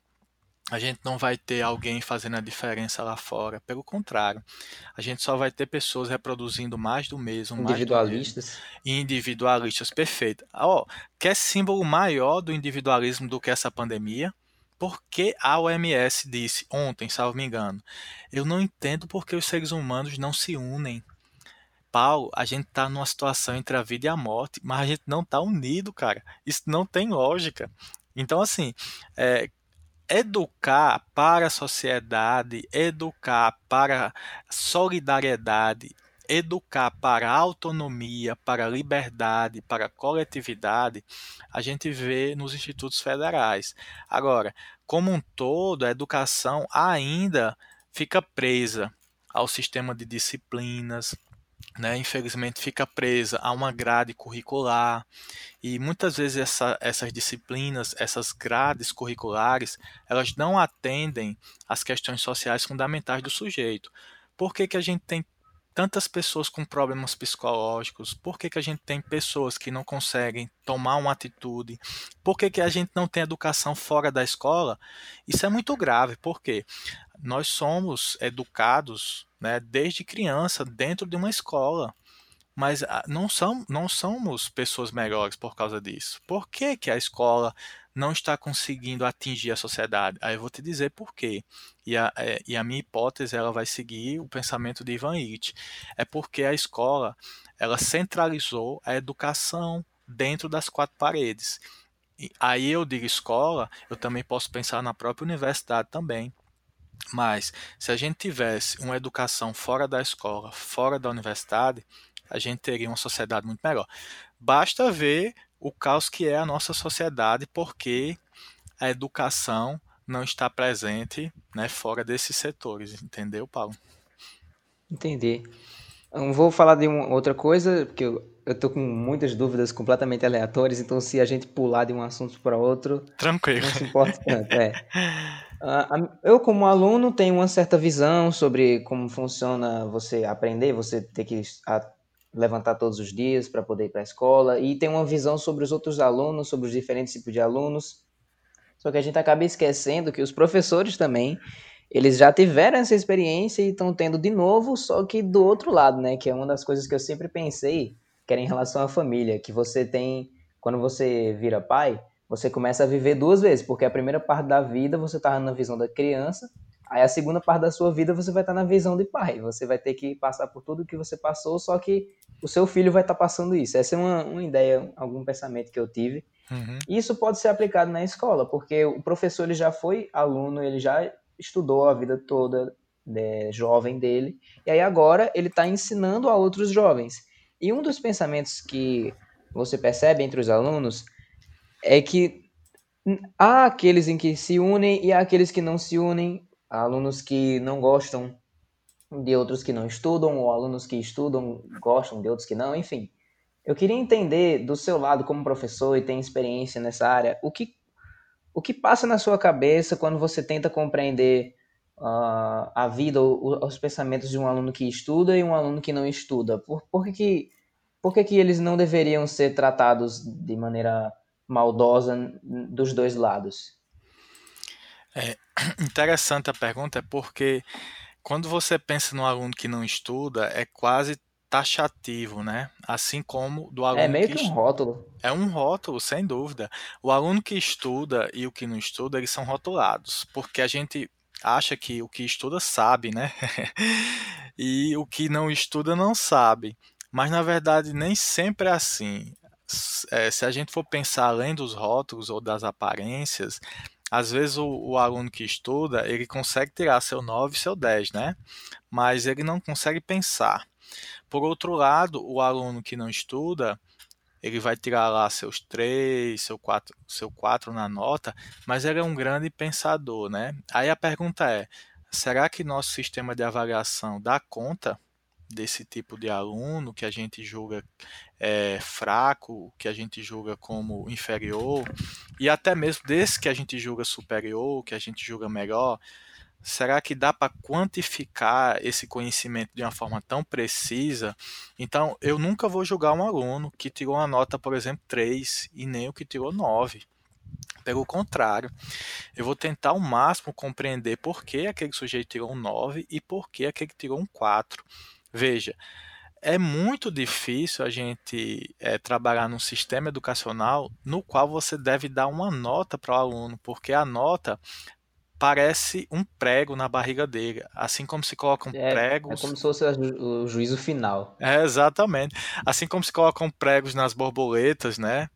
a gente não vai ter alguém fazendo a diferença lá fora, pelo contrário, a gente só vai ter pessoas reproduzindo mais do mesmo. Individualistas. E individualistas, perfeito. Oh, quer símbolo maior do individualismo do que essa pandemia? Porque a O M S disse ontem, salvo me engano, eu não entendo porque os seres humanos não se unem. Paulo, a gente está numa situação entre a vida e a morte, mas a gente não está unido, cara. Isso não tem lógica. Então, assim, é, educar para a sociedade, educar para solidariedade, educar para autonomia, para liberdade, para coletividade, a gente vê nos institutos federais. Agora, como um todo, a educação ainda fica presa ao sistema de disciplinas, né? Infelizmente fica presa a uma grade curricular e muitas vezes essa, essas disciplinas, essas grades curriculares, elas não atendem às questões sociais fundamentais do sujeito. Por que que a gente tem tantas pessoas com problemas psicológicos? Por que que a gente tem pessoas que não conseguem tomar uma atitude? Por que que a gente não tem educação fora da escola? Isso é muito grave, porque nós somos educados, né, desde criança dentro de uma escola, mas não, são, não somos pessoas melhores por causa disso. Por que que a escola não está conseguindo atingir a sociedade? Aí eu vou te dizer por quê. E a, e a minha hipótese, ela vai seguir o pensamento de Ivan Illich. É porque a escola, ela centralizou a educação dentro das quatro paredes. E aí eu digo escola, eu também posso pensar na própria universidade também. Mas se a gente tivesse uma educação fora da escola, fora da universidade, a gente teria uma sociedade muito melhor. Basta ver o caos que é a nossa sociedade, porque a educação não está presente, né, fora desses setores. Entendeu, Paulo? Entendi. Eu vou falar de uma outra coisa, porque eu estou com muitas dúvidas completamente aleatórias, então se a gente pular de um assunto para outro... Tranquilo. Não se importa tanto, é. Eu, como aluno, tenho uma certa visão sobre como funciona você aprender, você ter que... levantar todos os dias para poder ir para a escola, e tem uma visão sobre os outros alunos, sobre os diferentes tipos de alunos. Só que a gente acaba esquecendo que os professores também, eles já tiveram essa experiência e estão tendo de novo, só que do outro lado, né? Que é uma das coisas que eu sempre pensei, que era em relação à família, que você tem, quando você vira pai, você começa a viver duas vezes, porque a primeira parte da vida você está na visão da criança, aí a segunda parte da sua vida você vai estar na visão de pai, você vai ter que passar por tudo o que você passou, só que o seu filho vai estar passando isso. Essa é uma, uma ideia, algum pensamento que eu tive. Uhum. Isso pode ser aplicado na escola, porque o professor ele já foi aluno, ele já estudou a vida toda, né, jovem dele, e aí agora ele está ensinando a outros jovens. E um dos pensamentos que você percebe entre os alunos é que há aqueles em que se unem e há aqueles que não se unem, alunos que não gostam de outros que não estudam, ou alunos que estudam gostam de outros que não, enfim. Eu queria entender, do seu lado, como professor e tem experiência nessa área, o que, o que passa na sua cabeça quando você tenta compreender uh, a vida, o, os pensamentos de um aluno que estuda e um aluno que não estuda? Por, por, que, que, por que, que eles não deveriam ser tratados de maneira maldosa dos dois lados? É interessante a pergunta, porque quando você pensa no aluno que não estuda, é quase taxativo, né? Assim como do aluno que... É meio que, que um rótulo. É um rótulo, sem dúvida. O aluno que estuda e o que não estuda, eles são rotulados, porque a gente acha que o que estuda sabe, né? E o que não estuda não sabe. Mas, na verdade, nem sempre é assim. Se a gente for pensar além dos rótulos ou das aparências... Às vezes o, o aluno que estuda, ele consegue tirar seu nove, seu dez, né? Mas ele não consegue pensar. Por outro lado, o aluno que não estuda, ele vai tirar lá seus três, seu quatro, seu quatro na nota, mas ele é um grande pensador, né? Aí a pergunta é, será que nosso sistema de avaliação dá conta desse tipo de aluno que a gente julga é, fraco, que a gente julga como inferior, e até mesmo desse que a gente julga superior, que a gente julga melhor, será que dá para quantificar esse conhecimento de uma forma tão precisa? Então, eu nunca vou julgar um aluno que tirou uma nota, por exemplo, três, e nem o que tirou nove. Pelo contrário, eu vou tentar ao máximo compreender por que aquele sujeito tirou um nove e por que aquele tirou um quatro. Veja, é muito difícil a gente é, trabalhar num sistema educacional no qual você deve dar uma nota para o aluno, porque a nota parece um prego na barriga dele, assim como se colocam é, pregos... É como se fosse o juízo final. É, exatamente. Assim como se colocam pregos nas borboletas, né?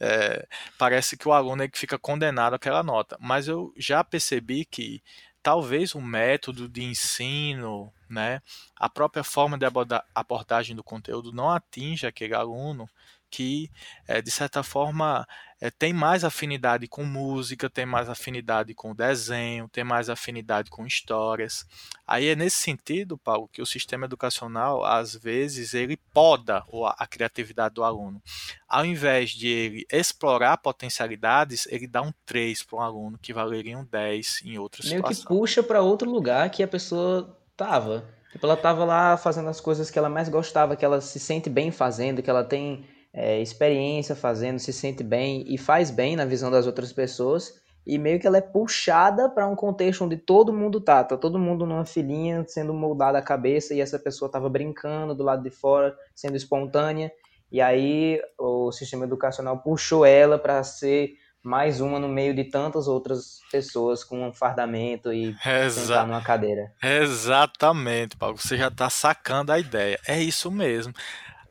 É, parece que o aluno é que fica condenado àquela nota. Mas eu já percebi que talvez o método de ensino, né, a própria forma de aborda- abordagem do conteúdo não atinja aquele aluno que, é, de certa forma, é, tem mais afinidade com música, tem mais afinidade com desenho, tem mais afinidade com histórias. Aí é nesse sentido, Paulo, que o sistema educacional, às vezes, ele poda a criatividade do aluno. Ao invés de ele explorar potencialidades, ele dá um três para um aluno que valeria um dez em outra situação. Meio que puxa para outro lugar que a pessoa estava. Tipo, ela estava lá fazendo as coisas que ela mais gostava, que ela se sente bem fazendo, que ela tem... É, experiência fazendo, se sente bem e faz bem na visão das outras pessoas, e meio que ela é puxada para um contexto onde todo mundo tá, tá todo mundo numa filinha, sendo moldada a cabeça, e essa pessoa tava brincando do lado de fora, sendo espontânea, e aí o sistema educacional puxou ela para ser mais uma no meio de tantas outras pessoas com um fardamento e Exa- sentar numa cadeira. Exatamente, Paulo, você já tá sacando a ideia, é isso mesmo.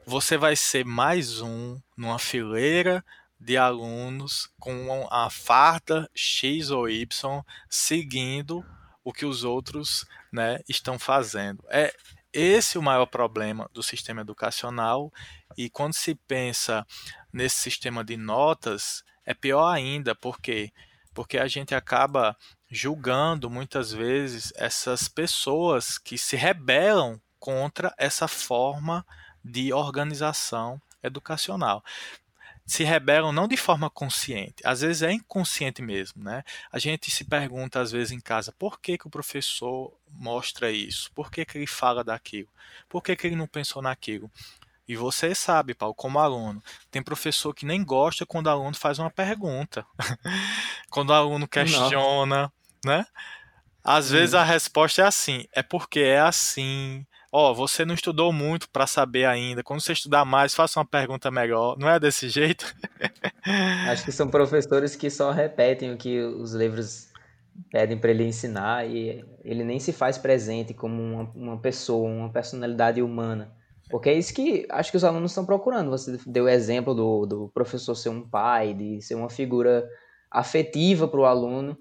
Você vai ser mais um numa fileira de alunos com a farda X ou Y, seguindo o que os outros, né, estão fazendo. É esse o maior problema do sistema educacional, e quando se pensa nesse sistema de notas, é pior ainda, por quê? Porque a gente acaba julgando muitas vezes essas pessoas que se rebelam contra essa forma de organização educacional. Se rebelam não de forma consciente, às vezes é inconsciente mesmo, né? A gente se pergunta às vezes em casa, por que que o professor mostra isso? Por que que ele fala daquilo? Por que que ele não pensou naquilo? E você sabe, Paulo, como aluno, tem professor que nem gosta quando o aluno faz uma pergunta, quando o aluno questiona, não, né? Às hum. vezes a resposta é assim, é porque é assim... Ó, oh, você não estudou muito para saber ainda. Quando você estudar mais, faça uma pergunta melhor. Não é desse jeito? Acho que são professores que só repetem o que os livros pedem para ele ensinar, e ele nem se faz presente como uma, uma pessoa, uma personalidade humana. Porque é isso que acho que os alunos estão procurando. Você deu o exemplo do, do professor ser um pai, de ser uma figura afetiva para o aluno.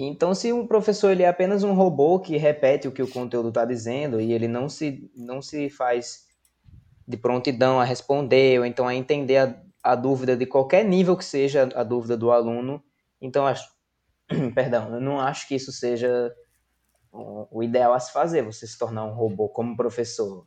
Então, se um professor ele é apenas um robô que repete o que o conteúdo está dizendo e ele não se, não se faz de prontidão a responder ou então a entender a, a dúvida de qualquer nível que seja a dúvida do aluno, então, acho, perdão, eu não acho que isso seja o ideal a se fazer, você se tornar um robô como professor.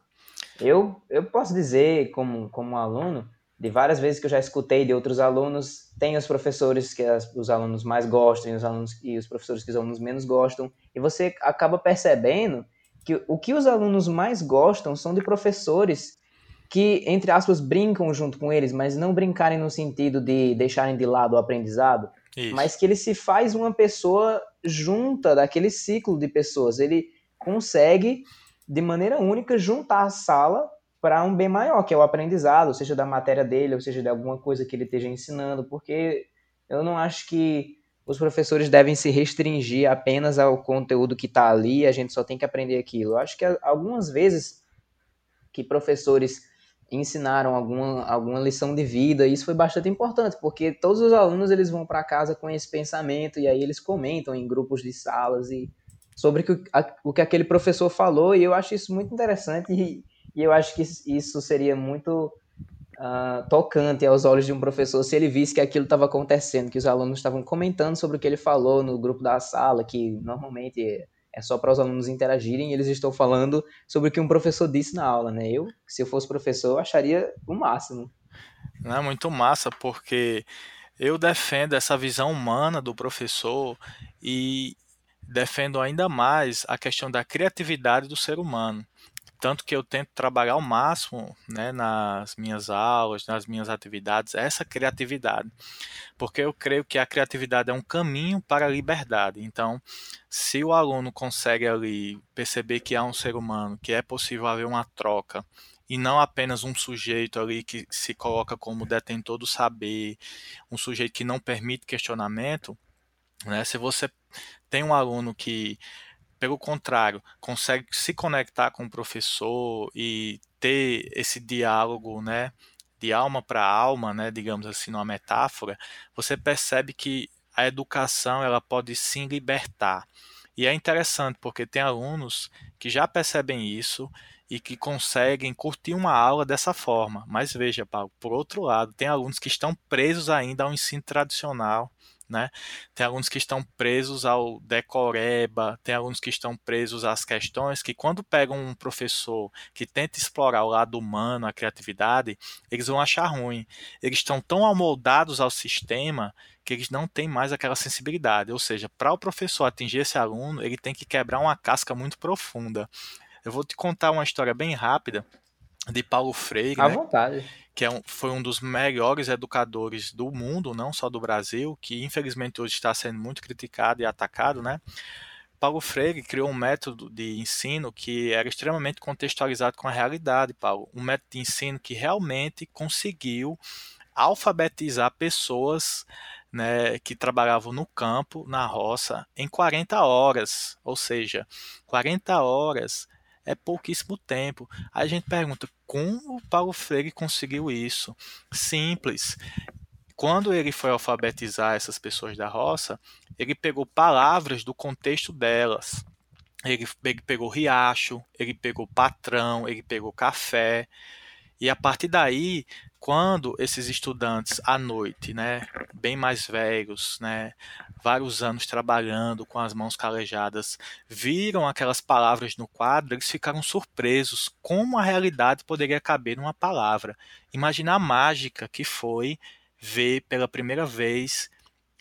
Eu, eu posso dizer, como, como aluno, de várias vezes que eu já escutei de outros alunos, tem os professores que as, os alunos mais gostam e os, alunos, e os professores que os alunos menos gostam, e você acaba percebendo que o que os alunos mais gostam são de professores que, entre aspas, brincam junto com eles, mas não brincarem no sentido de deixarem de lado o aprendizado, Isso. mas que ele se faz uma pessoa junta daquele ciclo de pessoas, ele consegue, de maneira única, juntar a sala para um bem maior, que é o aprendizado, seja da matéria dele, ou seja de alguma coisa que ele esteja ensinando, porque eu não acho que os professores devem se restringir apenas ao conteúdo que está ali, a gente só tem que aprender aquilo. Eu acho que algumas vezes que professores ensinaram alguma, alguma lição de vida, isso foi bastante importante, porque todos os alunos eles vão para casa com esse pensamento, e aí eles comentam em grupos de salas e sobre que, a, o que aquele professor falou, e eu acho isso muito interessante, e E eu acho que isso seria muito uh, tocante aos olhos de um professor se ele visse que aquilo estava acontecendo, que os alunos estavam comentando sobre o que ele falou no grupo da sala, que normalmente é só para os alunos interagirem, e eles estão falando sobre o que um professor disse na aula, né? Eu, se eu fosse professor, eu acharia o máximo. Não, é muito massa, porque eu defendo essa visão humana do professor e defendo ainda mais a questão da criatividade do ser humano. Tanto que eu tento trabalhar ao máximo, né, nas minhas aulas, nas minhas atividades, essa criatividade. Porque eu creio que a criatividade é um caminho para a liberdade. Então, se o aluno consegue ali perceber que há um ser humano, que é possível haver uma troca, e não apenas um sujeito ali que se coloca como detentor do saber, um sujeito que não permite questionamento, né, se você tem um aluno que... Pelo contrário, consegue se conectar com o professor e ter esse diálogo, né, de alma para alma, né, digamos assim, numa metáfora, você percebe que a educação ela pode sim libertar. E é interessante porque tem alunos que já percebem isso e que conseguem curtir uma aula dessa forma. Mas veja, Paulo, por outro lado, tem alunos que estão presos ainda ao ensino tradicional, né? Tem alunos que estão presos ao decoreba, tem alunos que estão presos às questões que, quando pegam um professor que tenta explorar o lado humano, a criatividade, eles vão achar ruim. Eles estão tão amoldados ao sistema que eles não têm mais aquela sensibilidade. Ou seja, para o professor atingir esse aluno, ele tem que quebrar uma casca muito profunda. Eu vou te contar uma história bem rápida de Paulo Freire, à né? vontade. que é um, foi um dos melhores educadores do mundo, não só do Brasil, que infelizmente hoje está sendo muito criticado e atacado, né? Paulo Freire criou um método de ensino que era extremamente contextualizado com a realidade, Paulo. Um método de ensino que realmente conseguiu alfabetizar pessoas, né, que trabalhavam no campo, na roça, em quarenta horas. Ou seja, quarenta horas... é pouquíssimo tempo. Aí a gente pergunta, como o Paulo Freire conseguiu isso? Simples. Quando ele foi alfabetizar essas pessoas da roça, ele pegou palavras do contexto delas. Ele, ele pegou riacho, ele pegou patrão, ele pegou café. E a partir daí, quando esses estudantes, à noite, né, bem mais velhos, né, vários anos trabalhando com as mãos calejadas, viram aquelas palavras no quadro, eles ficaram surpresos como a realidade poderia caber numa palavra. Imagina a mágica que foi ver pela primeira vez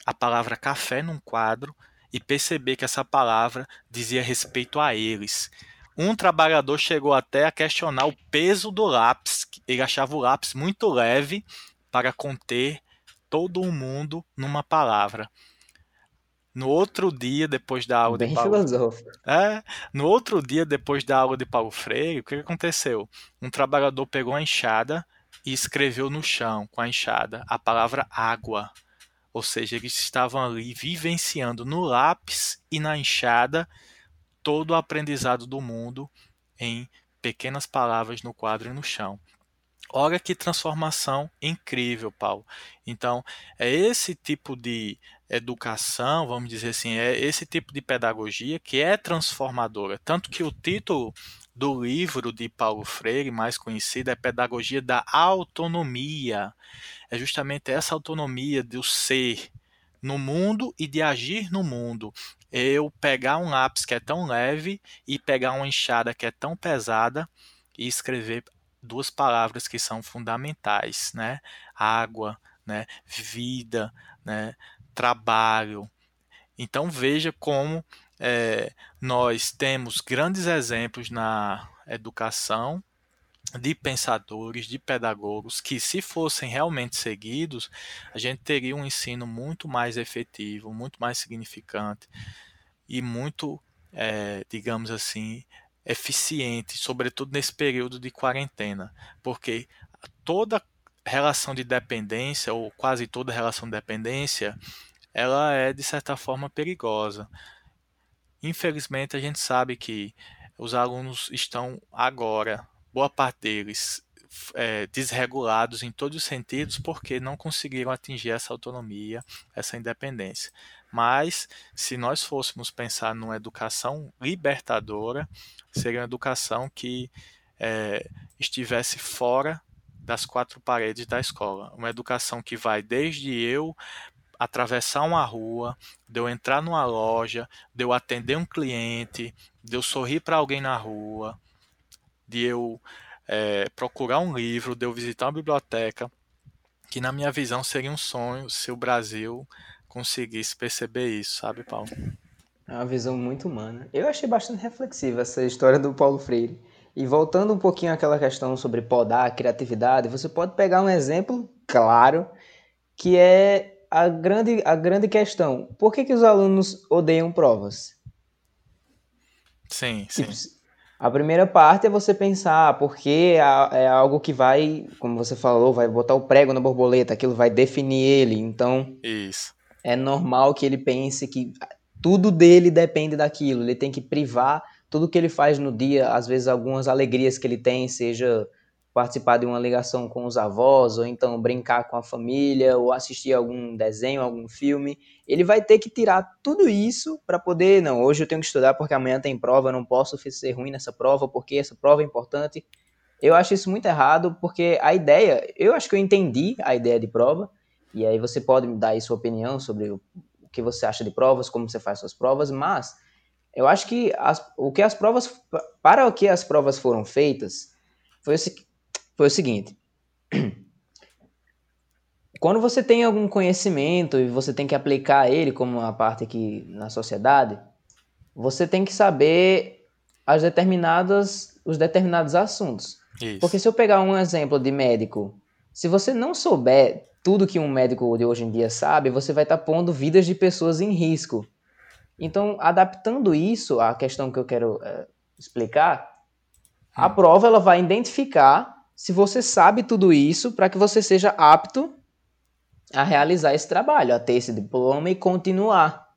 a palavra café num quadro e perceber que essa palavra dizia respeito a eles. Um trabalhador chegou até a questionar o peso do lápis. Ele achava o lápis muito leve para conter todo o mundo numa palavra. No outro dia, depois da aula Bem de Paulo... filosófico. É, no outro dia, depois da aula de Paulo Freire, o que aconteceu? Um trabalhador pegou a enxada e escreveu no chão, com a enxada, a palavra água. Ou seja, eles estavam ali vivenciando no lápis e na enxada todo o aprendizado do mundo em pequenas palavras no quadro e no chão. Olha que transformação incrível, Paulo. Então, é esse tipo de educação, vamos dizer assim, é esse tipo de pedagogia que é transformadora. Tanto que o título do livro de Paulo Freire, mais conhecido, é Pedagogia da Autonomia. É justamente essa autonomia do ser no mundo e de agir no mundo. Eu pegar um lápis que é tão leve e pegar uma enxada que é tão pesada e escrever duas palavras que são fundamentais, né? Água, né? Vida, né? Trabalho. Então veja como é, nós temos grandes exemplos na educação de pensadores, de pedagogos, que se fossem realmente seguidos, a gente teria um ensino muito mais efetivo, muito mais significante e muito, é, digamos assim, eficiente, sobretudo nesse período de quarentena, porque toda relação de dependência, ou quase toda relação de dependência, ela é, de certa forma, perigosa. Infelizmente, a gente sabe que os alunos estão agora, boa parte deles, é, desregulados em todos os sentidos, porque não conseguiram atingir essa autonomia, essa independência. Mas, se nós fôssemos pensar numa educação libertadora, seria uma educação que é, estivesse fora das quatro paredes da escola. Uma educação que vai desde eu atravessar uma rua, de eu entrar numa loja, de eu atender um cliente, de eu sorrir para alguém na rua, de eu é, procurar um livro, de eu visitar uma biblioteca, que na minha visão seria um sonho se o Brasil conseguisse perceber isso, sabe, Paulo? É uma visão muito humana. Eu achei bastante reflexiva essa história do Paulo Freire. E voltando um pouquinho àquela questão sobre podar, criatividade, você pode pegar um exemplo, claro, que é a grande, a grande questão. Por que que os alunos odeiam provas? Sim, sim. A primeira parte é você pensar, porque é algo que vai, como você falou, vai botar o prego na borboleta, aquilo vai definir ele, então isso. É normal que ele pense que tudo dele depende daquilo, ele tem que privar tudo que ele faz no dia, às vezes algumas alegrias que ele tem, seja participar de uma ligação com os avós, ou então brincar com a família, ou assistir algum desenho, algum filme, ele vai ter que tirar tudo isso para poder, não, hoje eu tenho que estudar porque amanhã tem prova, eu não posso ser ruim nessa prova, porque essa prova é importante. Eu acho isso muito errado, porque a ideia, eu acho que eu entendi a ideia de prova, e aí você pode me dar aí sua opinião sobre o que você acha de provas, como você faz suas provas, mas eu acho que as, o que as provas, para o que as provas foram feitas, foi o, foi o seguinte. Quando você tem algum conhecimento e você tem que aplicar ele, como a parte aqui na sociedade, você tem que saber as determinadas, os determinados assuntos. Isso. Porque se eu pegar um exemplo de médico, se você não souber tudo que um médico de hoje em dia sabe, você vai estar pondo vidas de pessoas em risco. Então, adaptando isso à questão que eu quero é, explicar, a hum. prova ela vai identificar se você sabe tudo isso para que você seja apto a realizar esse trabalho, a ter esse diploma e continuar.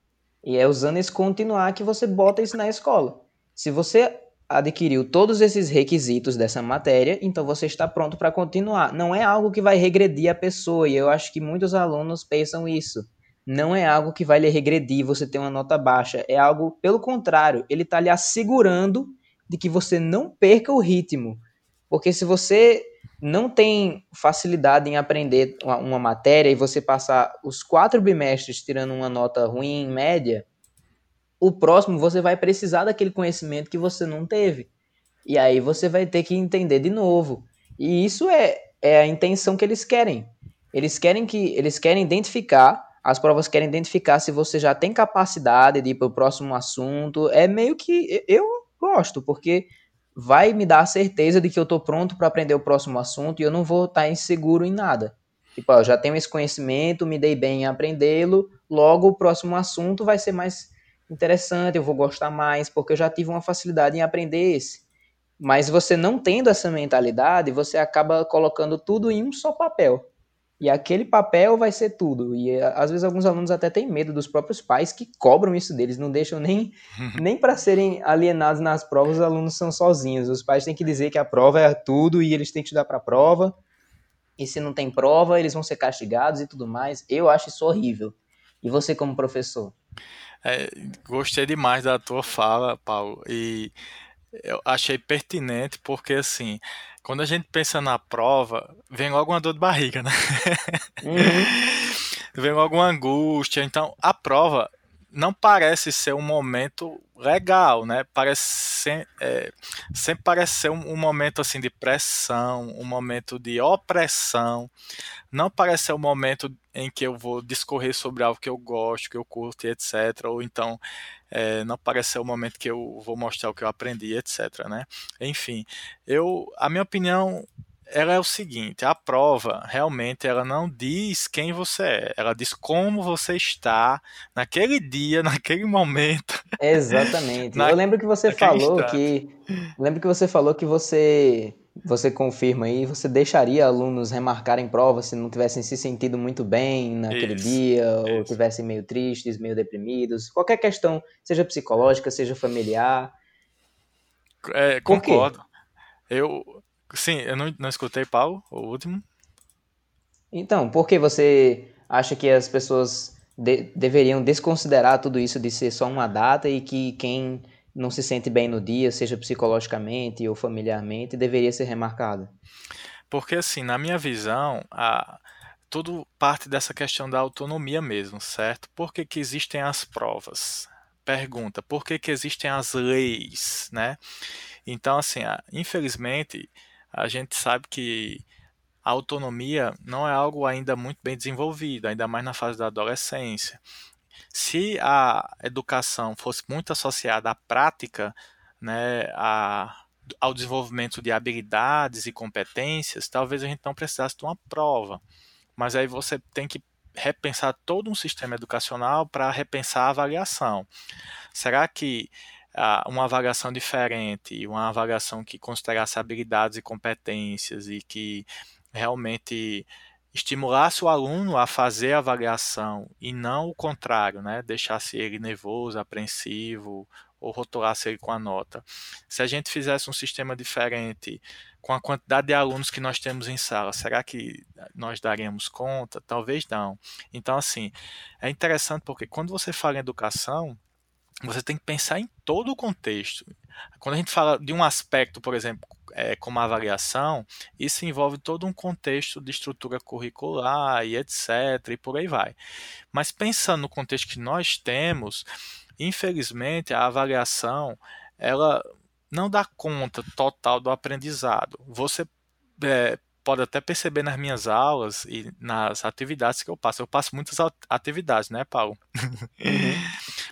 E é usando esse continuar que você bota isso na escola. Se você adquiriu todos esses requisitos dessa matéria, então você está pronto para continuar. Não é algo que vai regredir a pessoa, e eu acho que muitos alunos pensam isso. Não é algo que vai lhe regredir, você ter uma nota baixa. É algo, pelo contrário, ele está lhe assegurando de que você não perca o ritmo. Porque se você não tem facilidade em aprender uma, uma matéria e você passar os quatro bimestres tirando uma nota ruim em média, o próximo você vai precisar daquele conhecimento que você não teve. E aí você vai ter que entender de novo. E isso é, é a intenção que eles querem. Eles querem que, eles querem identificar... As provas querem identificar se você já tem capacidade de ir para o próximo assunto. É meio que... Eu gosto, porque vai me dar a certeza de que eu estou pronto para aprender o próximo assunto e eu não vou estar inseguro em nada. Tipo, ó, eu já tenho esse conhecimento, me dei bem em aprendê-lo, logo o próximo assunto vai ser mais interessante, eu vou gostar mais, porque eu já tive uma facilidade em aprender esse. Mas você não tendo essa mentalidade, você acaba colocando tudo em um só papel. E aquele papel vai ser tudo. E às vezes alguns alunos até têm medo dos próprios pais que cobram isso deles, não deixam nem, nem para serem alienados nas provas, os alunos são sozinhos. Os pais têm que dizer que a prova é tudo e eles têm que estudar para a prova. E se não tem prova, eles vão ser castigados e tudo mais. Eu acho isso horrível. E você como professor? É, gostei demais da tua fala, Paulo. E eu achei pertinente porque, assim... Quando a gente pensa na prova, vem logo uma dor de barriga, né? Uhum. Vem logo uma angústia. Então, a prova não parece ser um momento legal, né? Parece, é, sempre parece ser um, um momento assim, de pressão, um momento de opressão. Não parece ser um momento em que eu vou discorrer sobre algo que eu gosto, que eu curto, etcétera. Ou então, é, não parece ser um momento que eu vou mostrar o que eu aprendi, etcétera, né? Enfim, eu, a minha opinião ela é o seguinte: a prova realmente ela não diz quem você é, ela diz como você está naquele dia, naquele momento. Exatamente. Na, eu lembro que você falou instante. que lembro que você falou que você você confirma aí, você deixaria alunos remarcarem prova se não tivessem se sentido muito bem naquele isso, dia, isso. ou tivessem meio tristes, meio deprimidos, qualquer questão, seja psicológica, seja familiar. É, concordo. Eu Sim, eu não, não escutei, Paulo, o último. Então, por que você acha que as pessoas de, deveriam desconsiderar tudo isso de ser só uma data e que quem não se sente bem no dia, seja psicologicamente ou familiarmente, deveria ser remarcado? Porque, assim, na minha visão, a, tudo parte dessa questão da autonomia mesmo, certo? Por que que existem as provas? Pergunta, por que que existem as leis, né? Então, assim, infelizmente, a gente sabe que a autonomia não é algo ainda muito bem desenvolvido, ainda mais na fase da adolescência. Se a educação fosse muito associada à prática, né, a, ao desenvolvimento de habilidades e competências, talvez a gente não precisasse de uma prova. Mas aí você tem que repensar todo um sistema educacional para repensar a avaliação. Será que ah, uma avaliação diferente, uma avaliação que considerasse habilidades e competências e que realmente estimulasse o aluno a fazer a avaliação e não o contrário, né? Deixasse ele nervoso, apreensivo ou rotulasse ele com a nota. Se a gente fizesse um sistema diferente com a quantidade de alunos que nós temos em sala, será que nós daríamos conta? Talvez não. Então, assim, é interessante porque quando você fala em educação, você tem que pensar em todo o contexto. Quando a gente fala de um aspecto, por exemplo, é, como a avaliação, isso envolve todo um contexto de estrutura curricular e etcétera, e por aí vai. Mas pensando no contexto que nós temos, infelizmente, a avaliação ela não dá conta total do aprendizado. Você é, pode até perceber nas minhas aulas e nas atividades que eu passo. Eu passo muitas atividades, né, Paulo?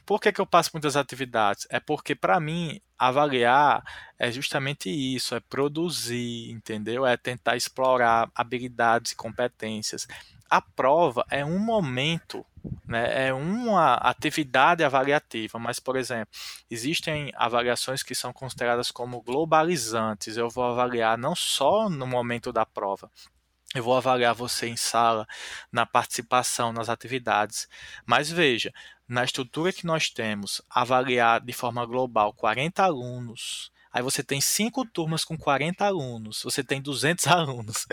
Por que que eu passo muitas atividades? É porque, para mim, avaliar é justamente isso, é produzir, entendeu? É tentar explorar habilidades e competências. A prova é um momento, né? É uma atividade avaliativa, mas, por exemplo, existem avaliações que são consideradas como globalizantes. Eu vou avaliar não só no momento da prova, eu vou avaliar você em sala, na participação, nas atividades. Mas veja, na estrutura que nós temos, avaliar de forma global quarenta alunos, aí você tem cinco turmas com quarenta alunos, você tem duzentos alunos.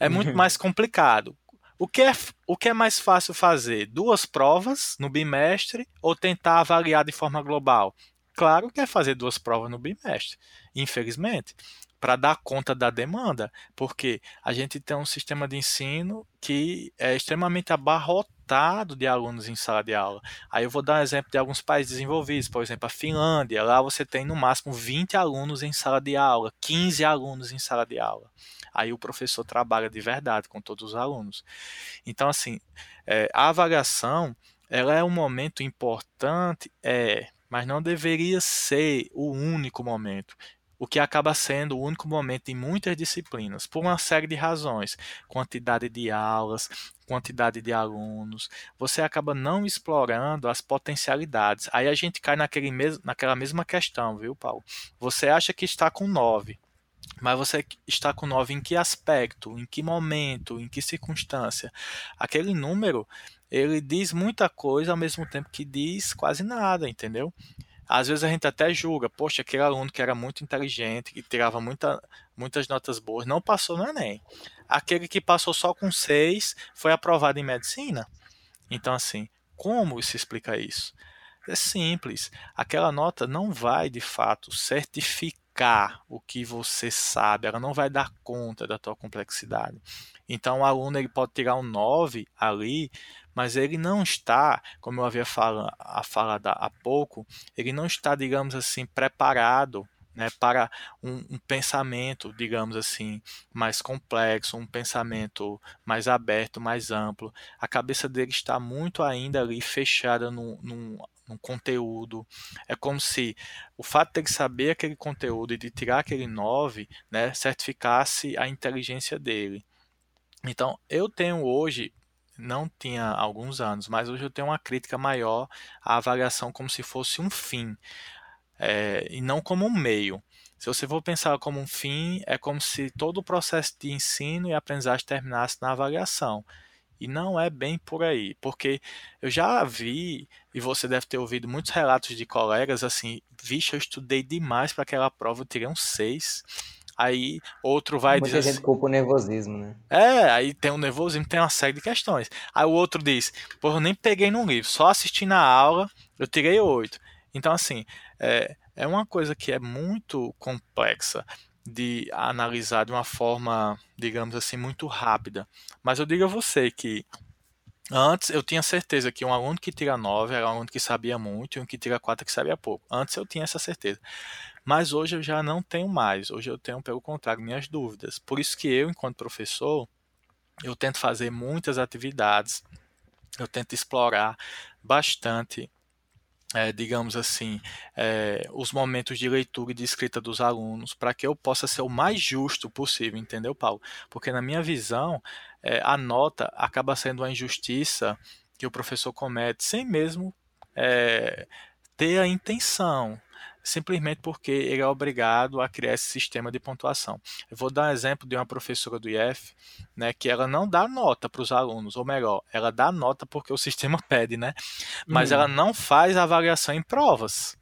É muito mais complicado. O que, é, o que é mais fácil fazer? Duas provas no bimestre ou tentar avaliar de forma global? Claro que é fazer duas provas no bimestre, infelizmente, para dar conta da demanda, porque a gente tem um sistema de ensino que é extremamente abarrotado de alunos em sala de aula. Aí eu vou dar um exemplo de alguns países desenvolvidos, por exemplo, a Finlândia. Lá você tem no máximo vinte alunos em sala de aula, quinze alunos em sala de aula. Aí o professor trabalha de verdade com todos os alunos. Então, assim, é, a avaliação ela é um momento importante, é, mas não deveria ser o único momento. O que acaba sendo o único momento em muitas disciplinas, por uma série de razões. Quantidade de aulas, quantidade de alunos, você acaba não explorando as potencialidades. Aí a gente cai naquele mes- naquela mesma questão, viu, Paulo? Você acha que está com nove, mas você está com nove em que aspecto, em que momento, em que circunstância? Aquele número, ele diz muita coisa ao mesmo tempo que diz quase nada, entendeu? Às vezes a gente até julga, poxa, aquele aluno que era muito inteligente, que tirava muita, muitas notas boas, não passou no Enem. Aquele que passou só com seis foi aprovado em medicina. Então, assim, como se explica isso? É simples. Aquela nota não vai, de fato, certificar o que você sabe. Ela não vai dar conta da tua complexidade. Então, o aluno ele pode tirar um nove ali, mas ele não está, como eu havia falado, falado há pouco, ele não está, digamos assim, preparado, né, para um, um pensamento, digamos assim, mais complexo, um pensamento mais aberto, mais amplo. A cabeça dele está muito ainda ali fechada num, num, num conteúdo. É como se o fato de ele saber aquele conteúdo e de tirar aquele nove, né, certificasse a inteligência dele. Então, eu tenho hoje... não tinha alguns anos, mas hoje eu tenho uma crítica maior à avaliação como se fosse um fim, é, e não como um meio. Se você for pensar como um fim, é como se todo o processo de ensino e aprendizagem terminasse na avaliação. E não é bem por aí, porque eu já vi, e você deve ter ouvido muitos relatos de colegas assim, vixe, eu estudei demais para aquela prova, eu tirei um seis. Aí outro vai muita dizer assim... Muita gente culpa o nervosismo, né? É, aí tem o nervosismo, tem uma série de questões. Aí o outro diz, pô, eu nem peguei num livro, só assisti na aula, eu tirei oito. Então, assim, é, é uma coisa que é muito complexa. de analisar de uma forma, digamos assim, muito rápida. Mas eu digo a você que antes eu tinha certeza que um aluno que tira nove era um aluno que sabia muito e um que tira quatro que sabia pouco. Antes eu tinha essa certeza. Mas hoje eu já não tenho mais. Hoje eu tenho, pelo contrário, minhas dúvidas. Por isso que eu, enquanto professor, eu tento fazer muitas atividades, eu tento explorar bastante, É, digamos assim, é, os momentos de leitura e de escrita dos alunos, para que eu possa ser o mais justo possível, entendeu, Paulo? Porque na minha visão, é, a nota acaba sendo uma injustiça que o professor comete sem mesmo é, ter a intenção, simplesmente porque ele é obrigado a criar esse sistema de pontuação. Eu vou dar um exemplo de uma professora do I F, né, que ela não dá nota para os alunos, ou melhor, ela dá nota porque o sistema pede, né? Mas hum. ela não faz avaliação em provas.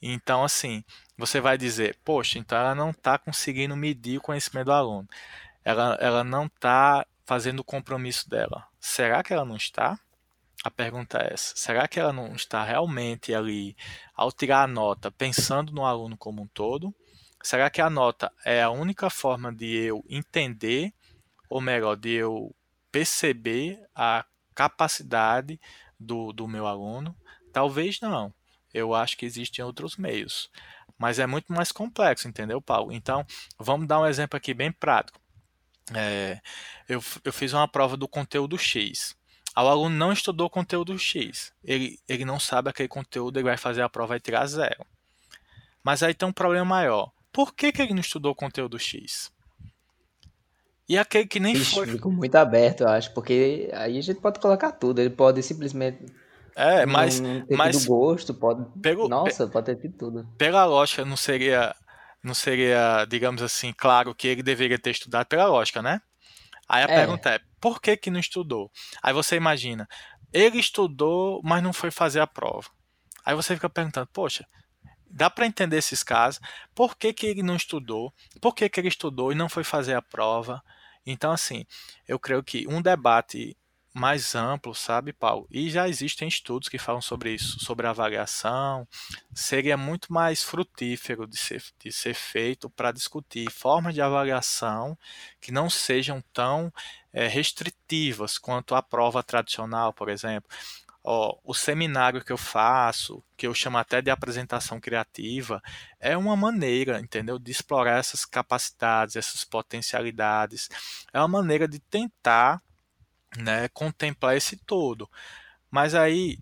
Então, assim, você vai dizer, poxa, então ela não está conseguindo medir o conhecimento do aluno, ela, ela não está fazendo o compromisso dela. Será que ela não está? A pergunta é essa, será que ela não está realmente ali, ao tirar a nota, pensando no aluno como um todo? Será que a nota é a única forma de eu entender, ou melhor, de eu perceber a capacidade do, do meu aluno? Talvez não, eu acho que existem outros meios, mas é muito mais complexo, entendeu, Paulo? Então, vamos dar um exemplo aqui bem prático. É, eu, eu fiz uma prova do conteúdo X. O aluno não estudou o conteúdo X, ele, ele não sabe aquele conteúdo, ele vai fazer a prova e tirar zero. Mas aí tem um problema maior. Por que, que ele não estudou o conteúdo X? E aquele que nem Ixi, foi... Fico muito aberto, eu acho, porque aí a gente pode colocar tudo, ele pode simplesmente... É, mas... Não ter mas, tido gosto, pode... Pelo, Nossa, pe... pode ter tido tudo. Pela lógica, não seria, não seria, digamos assim, claro que ele deveria ter estudado pela lógica, né? Aí a é. pergunta é, por que que não estudou? Aí você imagina, ele estudou, mas não foi fazer a prova. Aí você fica perguntando, poxa, dá para entender esses casos? Por que que ele não estudou? Por que que ele estudou e não foi fazer a prova? Então, assim, eu creio que um debate mais amplo, sabe, Paulo? E já existem estudos que falam sobre isso, sobre a avaliação. Seria muito mais frutífero de ser, de ser feito para discutir formas de avaliação que não sejam tão é, restritivas quanto a prova tradicional, por exemplo. Ó, o seminário que eu faço, que eu chamo até de apresentação criativa, é uma maneira, entendeu, de explorar essas capacidades, essas potencialidades. É uma maneira de tentar, né, contemplar esse todo. Mas aí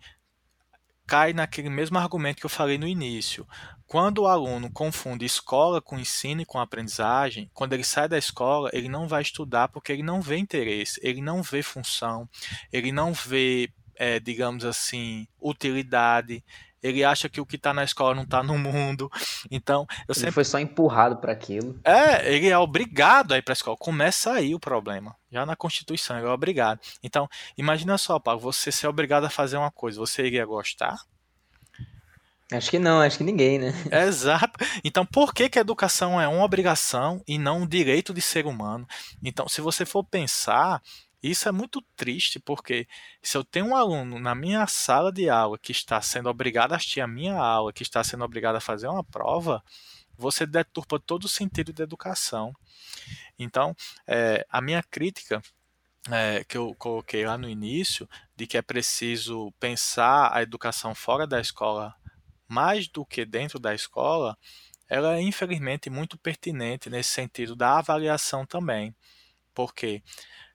cai naquele mesmo argumento que eu falei no início. Quando o aluno confunde escola com ensino e com aprendizagem, quando ele sai da escola, ele não vai estudar porque ele não vê interesse, ele não vê função, ele não vê, é, digamos assim, utilidade, ele acha que o que está na escola não está no mundo. Então, eu ele sempre... foi só empurrado para aquilo. É, ele é obrigado a ir para a escola. Começa aí o problema. Já na Constituição, ele é obrigado. Então, imagina só, Paulo, você ser obrigado a fazer uma coisa, você iria gostar? Acho que não, acho que ninguém, né? Exato. Então, por que que a educação é uma obrigação e não um direito de ser humano? Então, se você for pensar... Isso é muito triste, porque se eu tenho um aluno na minha sala de aula que está sendo obrigado a assistir a minha aula, que está sendo obrigado a fazer uma prova, você deturpa todo o sentido da educação. Então, é, a minha crítica é, que eu coloquei lá no início, de que é preciso pensar a educação fora da escola mais do que dentro da escola, ela é infelizmente muito pertinente nesse sentido da avaliação também. Por quê?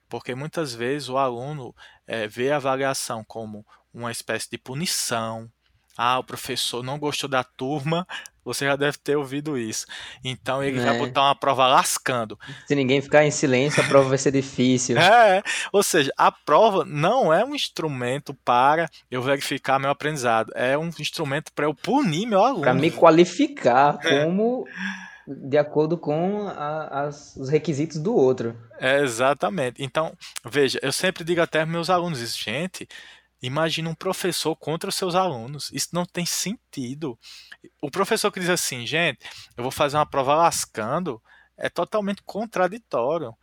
Porque muitas vezes o aluno é, vê a avaliação como uma espécie de punição. Ah, o professor não gostou da turma, você já deve ter ouvido isso. Então ele é. vai botar uma prova lascando. Se ninguém ficar em silêncio, a prova vai ser difícil. É, ou seja, a prova não é um instrumento para eu verificar meu aprendizado, é um instrumento para eu punir meu aluno. Para me qualificar como... É. De acordo com a, as, os requisitos do outro. É, exatamente. Então, veja, eu sempre digo até aos meus alunos isso, gente, imagina um professor contra os seus alunos. Isso não tem sentido. O professor que diz assim, gente, eu vou fazer uma prova lascando, é totalmente contraditório,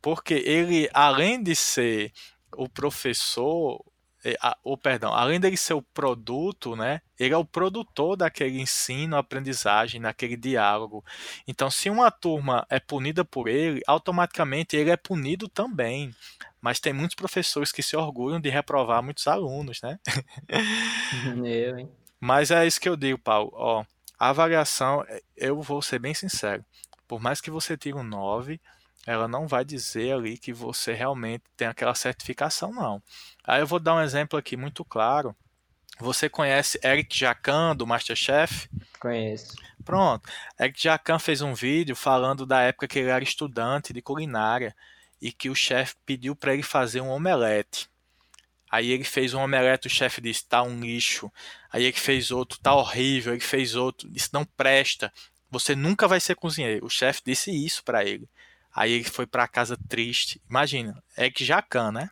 porque ele, além de ser o professor... ou perdão, além dele ser o produto, né, ele é o produtor daquele ensino, aprendizagem, naquele diálogo. Então, se uma turma é punida por ele, automaticamente ele é punido também. Mas tem muitos professores que se orgulham de reprovar muitos alunos, né? Eu, hein? Mas é isso que eu digo, Paulo. Ó, a avaliação, eu vou ser bem sincero, por mais que você tire um nove, ela não vai dizer ali que você realmente tem aquela certificação, não. Aí eu vou dar um exemplo aqui muito claro. Você conhece Eric Jacquin, do Masterchef? Conheço. Pronto. Eric Jacquin fez um vídeo falando da época que ele era estudante de culinária e que o chefe pediu para ele fazer um omelete. Aí ele fez um omelete, o chefe disse, tá um lixo. Aí ele fez outro, tá horrível. Ele fez outro, isso não presta. Você nunca vai ser cozinheiro. O chefe disse isso para ele. Aí ele foi para casa triste. Imagina, Eric Jacquin, né?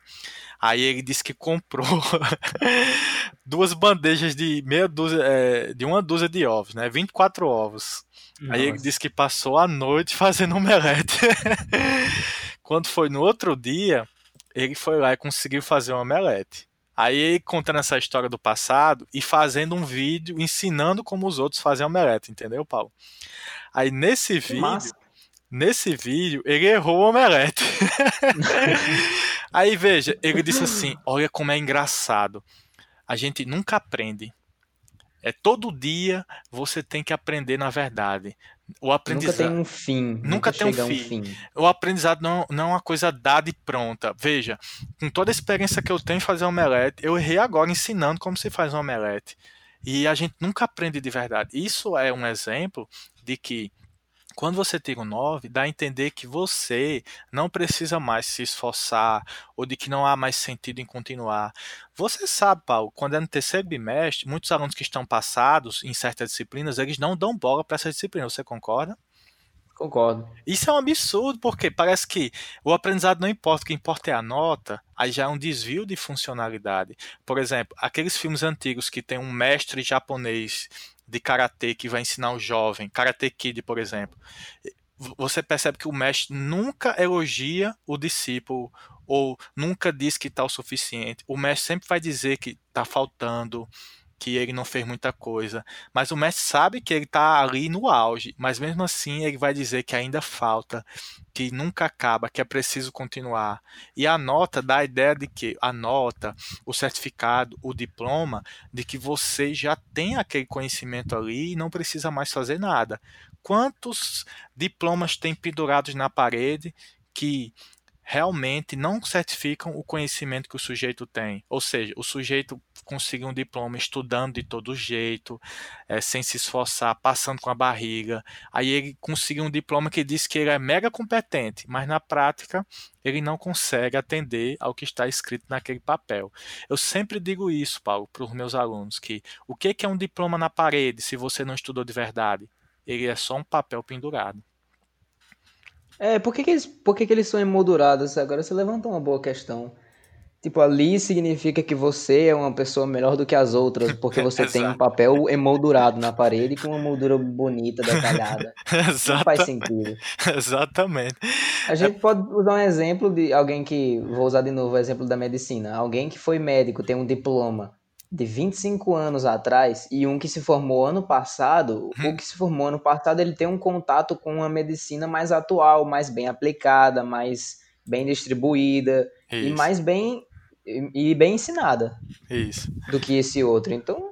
Aí ele disse que comprou duas bandejas de, meia dúzia, é, de uma dúzia de ovos, né? vinte e quatro ovos. Nossa. Aí ele disse que passou a noite fazendo omelete. Quando foi no outro dia, ele foi lá e conseguiu fazer um omelete. Aí ele contando essa história do passado e fazendo um vídeo ensinando como os outros fazem omelete, entendeu, Paulo? Aí nesse que vídeo... Massa. Nesse vídeo, ele errou o omelete. Aí, veja, ele disse assim, olha como é engraçado. A gente nunca aprende. É todo dia você tem que aprender, na verdade. O aprendizado... Nunca tem um fim. Nunca, nunca tem um fim. um fim. O aprendizado não, não é uma coisa dada e pronta. Veja, com toda a experiência que eu tenho em fazer omelete, eu errei agora ensinando como se faz um omelete. E a gente nunca aprende de verdade. Isso é um exemplo de que quando você tira um nove, dá a entender que você não precisa mais se esforçar ou de que não há mais sentido em continuar. Você sabe, Paulo, quando é no terceiro bimestre, muitos alunos que estão passados em certas disciplinas, eles não dão bola para essas disciplinas. Você concorda? Concordo. Isso é um absurdo, porque parece que o aprendizado não importa, o que importa é a nota, aí já é um desvio de funcionalidade. Por exemplo, aqueles filmes antigos que tem um mestre japonês de karatê que vai ensinar o jovem, Karatê Kid, por exemplo, você percebe que o mestre nunca elogia o discípulo ou nunca diz que está o suficiente. O mestre sempre vai dizer que está faltando, que ele não fez muita coisa, mas o mestre sabe que ele está ali no auge, mas mesmo assim ele vai dizer que ainda falta, que nunca acaba, que é preciso continuar. E a nota dá a ideia de que a nota, o certificado, o diploma, de que você já tem aquele conhecimento ali e não precisa mais fazer nada. Quantos diplomas tem pendurados na parede que realmente não certificam o conhecimento que o sujeito tem? Ou seja, o sujeito conseguiu um diploma estudando de todo jeito, é, sem se esforçar, passando com a barriga. Aí ele conseguiu um diploma que diz que ele é mega competente, mas na prática ele não consegue atender ao que está escrito naquele papel. Eu sempre digo isso, Paulo, para os meus alunos, que o que é um diploma na parede se você não estudou de verdade? Ele é só um papel pendurado. É, por que que eles, por que que eles são emoldurados? Agora você levanta uma boa questão. Tipo, ali significa que você é uma pessoa melhor do que as outras, porque você tem um papel emoldurado na parede com uma moldura bonita, detalhada. Não faz sentido. Exatamente. A gente é... pode usar um exemplo de alguém que... Vou usar de novo o exemplo da medicina. Alguém que foi médico, tem um diploma de vinte e cinco anos atrás e um que se formou ano passado, hum. o que se formou ano passado, ele tem um contato com uma medicina mais atual, mais bem aplicada, mais bem distribuída Isso. e mais bem, e bem ensinada Isso. do que esse outro. Então,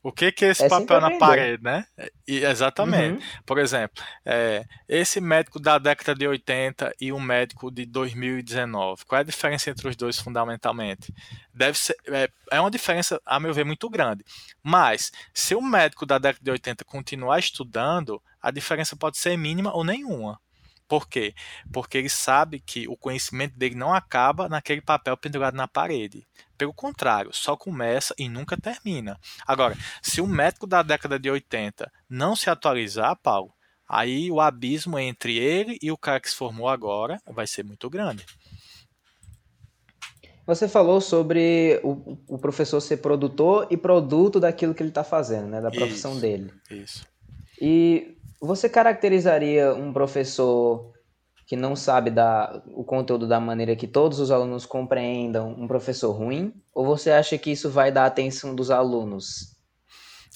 o que que é esse é papel na parede, né? E, exatamente. Uhum. Por exemplo, é, esse médico da década de oitenta e um médico de dois mil e dezenove. Qual é a diferença entre os dois, fundamentalmente? Deve ser, é, é uma diferença, a meu ver, muito grande. Mas, se o médico da década de oitenta continuar estudando, a diferença pode ser mínima ou nenhuma. Por quê? Porque ele sabe que o conhecimento dele não acaba naquele papel pendurado na parede. Pelo contrário, só começa e nunca termina. Agora, se o médico da década de oitenta não se atualizar, Paulo, aí o abismo entre ele e o cara que se formou agora vai ser muito grande. Você falou sobre o, o professor ser produtor e produto daquilo que ele está fazendo, né? Da profissão isso, dele. Isso. E... Você caracterizaria um professor que não sabe dar o conteúdo da maneira que todos os alunos compreendam, um professor ruim? Ou você acha que isso vai dar atenção dos alunos?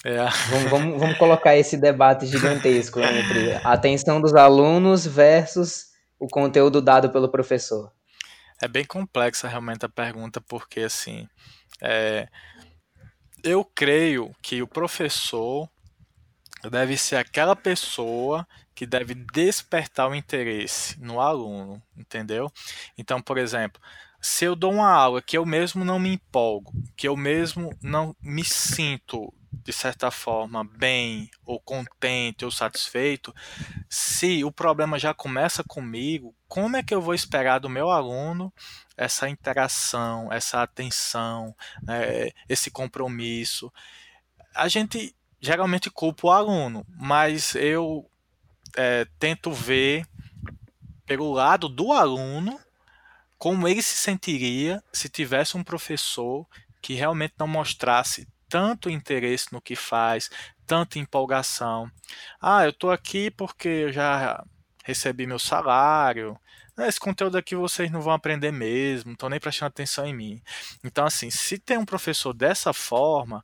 É. Vamos, vamos, vamos colocar esse debate gigantesco entre a atenção dos alunos versus o conteúdo dado pelo professor. É bem complexa realmente a pergunta, porque assim, é, eu creio que o professor deve ser aquela pessoa que deve despertar o interesse no aluno, entendeu? Então, por exemplo, se eu dou uma aula que eu mesmo não me empolgo, que eu mesmo não me sinto, de certa forma, bem, ou contente, ou satisfeito, se o problema já começa comigo, como é que eu vou esperar do meu aluno essa interação, essa atenção, é, esse compromisso? A gente geralmente culpa o aluno, mas eu é, tento ver pelo lado do aluno como ele se sentiria se tivesse um professor que realmente não mostrasse tanto interesse no que faz, tanta empolgação. Ah, eu estou aqui porque eu já recebi meu salário, esse conteúdo aqui vocês não vão aprender mesmo, não estão nem prestando atenção em mim. Então, assim, se tem um professor dessa forma,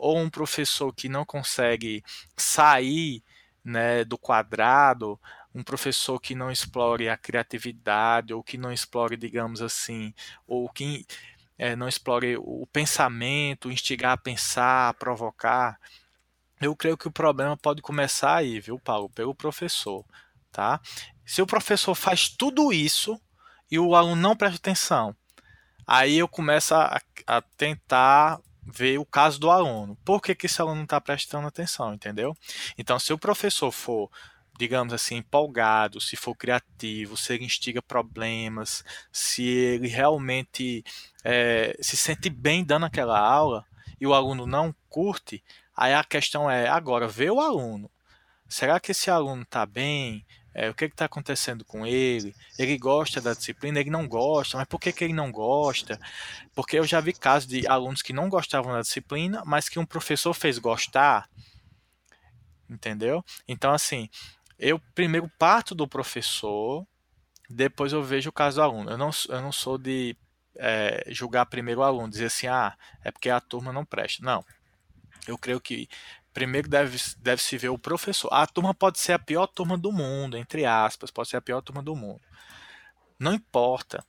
ou um professor que não consegue sair, né, do quadrado, um professor que não explore a criatividade, ou que não explore, digamos assim, ou que... É, não explore o pensamento, instigar a pensar, a provocar. Eu creio que o problema pode começar aí, viu, Paulo? Pelo professor, tá? Se o professor faz tudo isso e o aluno não presta atenção, aí eu começo a, a tentar ver o caso do aluno. Por que que esse aluno não está prestando atenção, entendeu? Então, se o professor for, digamos assim, empolgado, se for criativo, se ele instiga problemas, se ele realmente é, se sente bem dando aquela aula e o aluno não curte, aí a questão é agora, ver o aluno. Será que esse aluno está bem? É, o que está acontecendo com ele? Ele gosta da disciplina? Ele não gosta? Mas por que que ele não gosta? Porque eu já vi casos de alunos que não gostavam da disciplina, mas que um professor fez gostar, entendeu? Então, assim... Eu primeiro parto do professor, depois eu vejo o caso do aluno. Eu não, eu não sou de é, julgar primeiro o aluno, dizer assim, ah, é porque a turma não presta. Não, eu creio que primeiro deve, deve se ver o professor. A turma pode ser a pior turma do mundo, entre aspas, pode ser a pior turma do mundo. Não importa.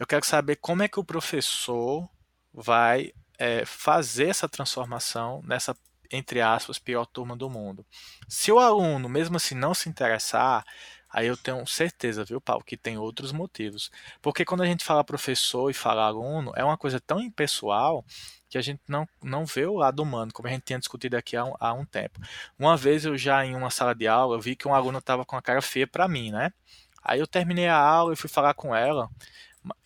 Eu quero saber como é que o professor vai é, fazer essa transformação nessa entre aspas, pior turma do mundo. Se o aluno, mesmo assim, não se interessar, aí eu tenho certeza, viu, Paulo, que tem outros motivos. Porque quando a gente fala professor e fala aluno, é uma coisa tão impessoal que a gente não, não vê o lado humano, como a gente tinha discutido aqui há um, há um tempo. Uma vez eu já, em uma sala de aula, eu vi que um aluno estava com a cara feia para mim, né? Aí eu terminei a aula e fui falar com ela,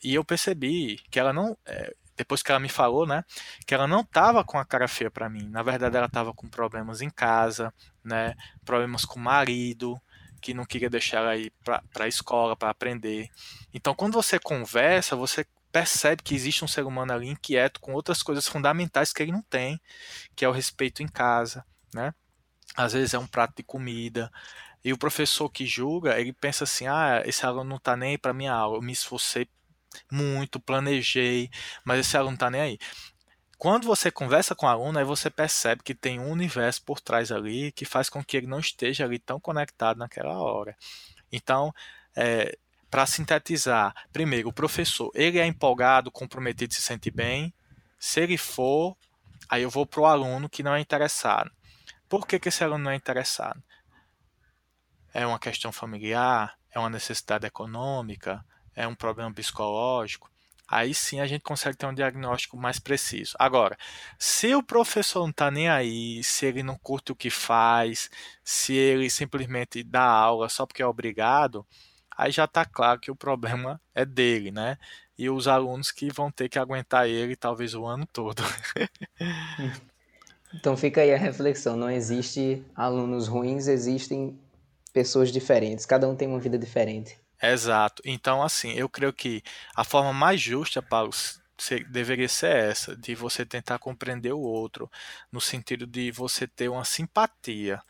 e eu percebi que ela não... É, depois que ela me falou, né, que ela não estava com a cara feia para mim. Na verdade, ela estava com problemas em casa, né, problemas com o marido, que não queria deixar ela ir para a escola, para aprender. Então, quando você conversa, você percebe que existe um ser humano ali inquieto com outras coisas fundamentais que ele não tem, que é o respeito em casa, né? Às vezes é um prato de comida. E o professor que julga, ele pensa assim, ah, esse aluno não está nem para minha aula, eu me esforcei muito, planejei, mas esse aluno não está nem aí. Quando você conversa com o aluno, aí você percebe que tem um universo por trás ali que faz com que ele não esteja ali tão conectado naquela hora. Então, é, para sintetizar, primeiro, o professor, ele é empolgado, comprometido, se sente bem. Se ele for, aí eu vou para o aluno que não é interessado. Por que que esse aluno não é interessado? É uma questão familiar? É uma necessidade econômica? É um problema psicológico? Aí sim a gente consegue ter um diagnóstico mais preciso. Agora, se o professor não está nem aí, se ele não curte o que faz, se ele simplesmente dá aula só porque é obrigado, aí já está claro que o problema é dele, né? E os alunos que vão ter que aguentar ele talvez o ano todo. Então fica aí a reflexão, não existe alunos ruins, existem pessoas diferentes, cada um tem uma vida diferente. Exato. Então, assim, eu creio que a forma mais justa, Paulo, deveria ser essa, de você tentar compreender o outro, no sentido de você ter uma simpatia.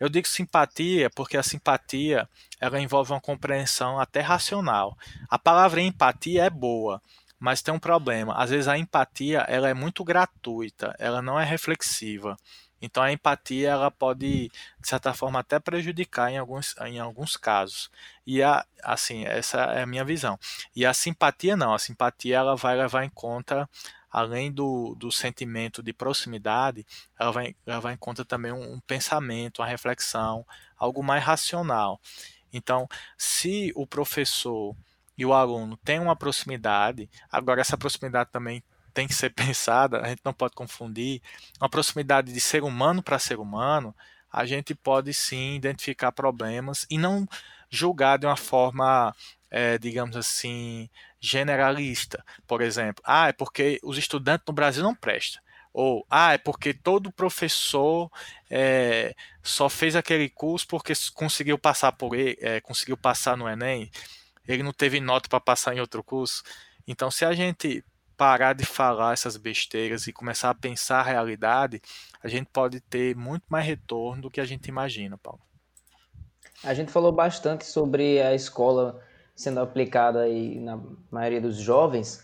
Eu digo simpatia porque a simpatia, ela envolve uma compreensão até racional. A palavra empatia é boa, mas tem um problema. Às vezes a empatia, ela é muito gratuita, ela não é reflexiva. Então a empatia, ela pode, de certa forma, até prejudicar em alguns, em alguns casos. E a, assim, essa é a minha visão. E a simpatia não, a simpatia ela vai levar em conta, além do, do sentimento de proximidade, ela vai levar em conta também um, um pensamento, uma reflexão, algo mais racional. Então, se o professor e o aluno têm uma proximidade, agora essa proximidade também tem que ser pensada, a gente não pode confundir, uma proximidade de ser humano para ser humano, a gente pode sim identificar problemas e não julgar de uma forma, é, digamos assim, generalista. Por exemplo, ah, é porque os estudantes no Brasil não prestam. Ou, ah, é porque todo professor é, só fez aquele curso porque conseguiu passar, por ele, é, conseguiu passar no Enem, ele não teve nota para passar em outro curso. Então, se a gente parar de falar essas besteiras e começar a pensar a realidade, a gente pode ter muito mais retorno do que a gente imagina, Paulo. A gente falou bastante sobre a escola sendo aplicada aí na maioria dos jovens,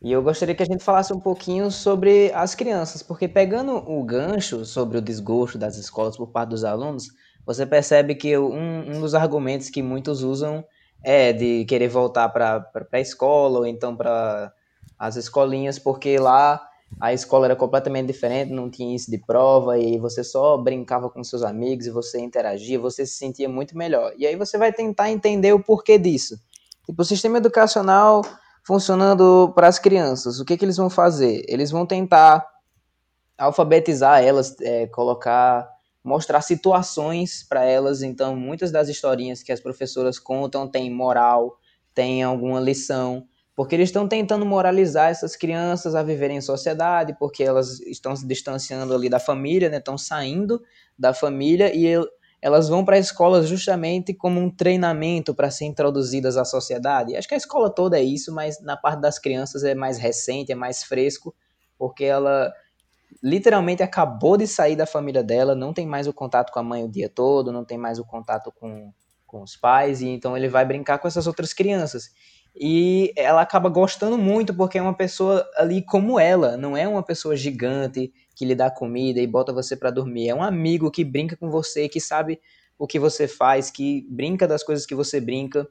e eu gostaria que a gente falasse um pouquinho sobre as crianças, porque pegando o gancho sobre o desgosto das escolas por parte dos alunos, você percebe que um, um dos argumentos que muitos usam é de querer voltar para a escola, ou então para as escolinhas, porque lá a escola era completamente diferente, não tinha isso de prova, e você só brincava com seus amigos, e você interagia, você se sentia muito melhor. E aí você vai tentar entender o porquê disso. Tipo, o sistema educacional funcionando para as crianças, o que que eles vão fazer? Eles vão tentar alfabetizar elas, é, colocar, mostrar situações para elas. Então, muitas das historinhas que as professoras contam têm moral, têm alguma lição, porque eles estão tentando moralizar essas crianças a viverem em sociedade, porque elas estão se distanciando ali da família, né? Estão saindo da família, e el- elas vão para a escola justamente como um treinamento para serem introduzidas à sociedade. Acho que a escola toda é isso, mas na parte das crianças é mais recente, é mais fresco, porque ela literalmente acabou de sair da família dela, não tem mais o contato com a mãe o dia todo, não tem mais o contato com, com os pais, e então ele vai brincar com essas outras crianças. E ela acaba gostando muito porque é uma pessoa ali como ela, não é uma pessoa gigante que lhe dá comida e bota você para dormir, é um amigo que brinca com você, que sabe o que você faz, que brinca das coisas que você brinca.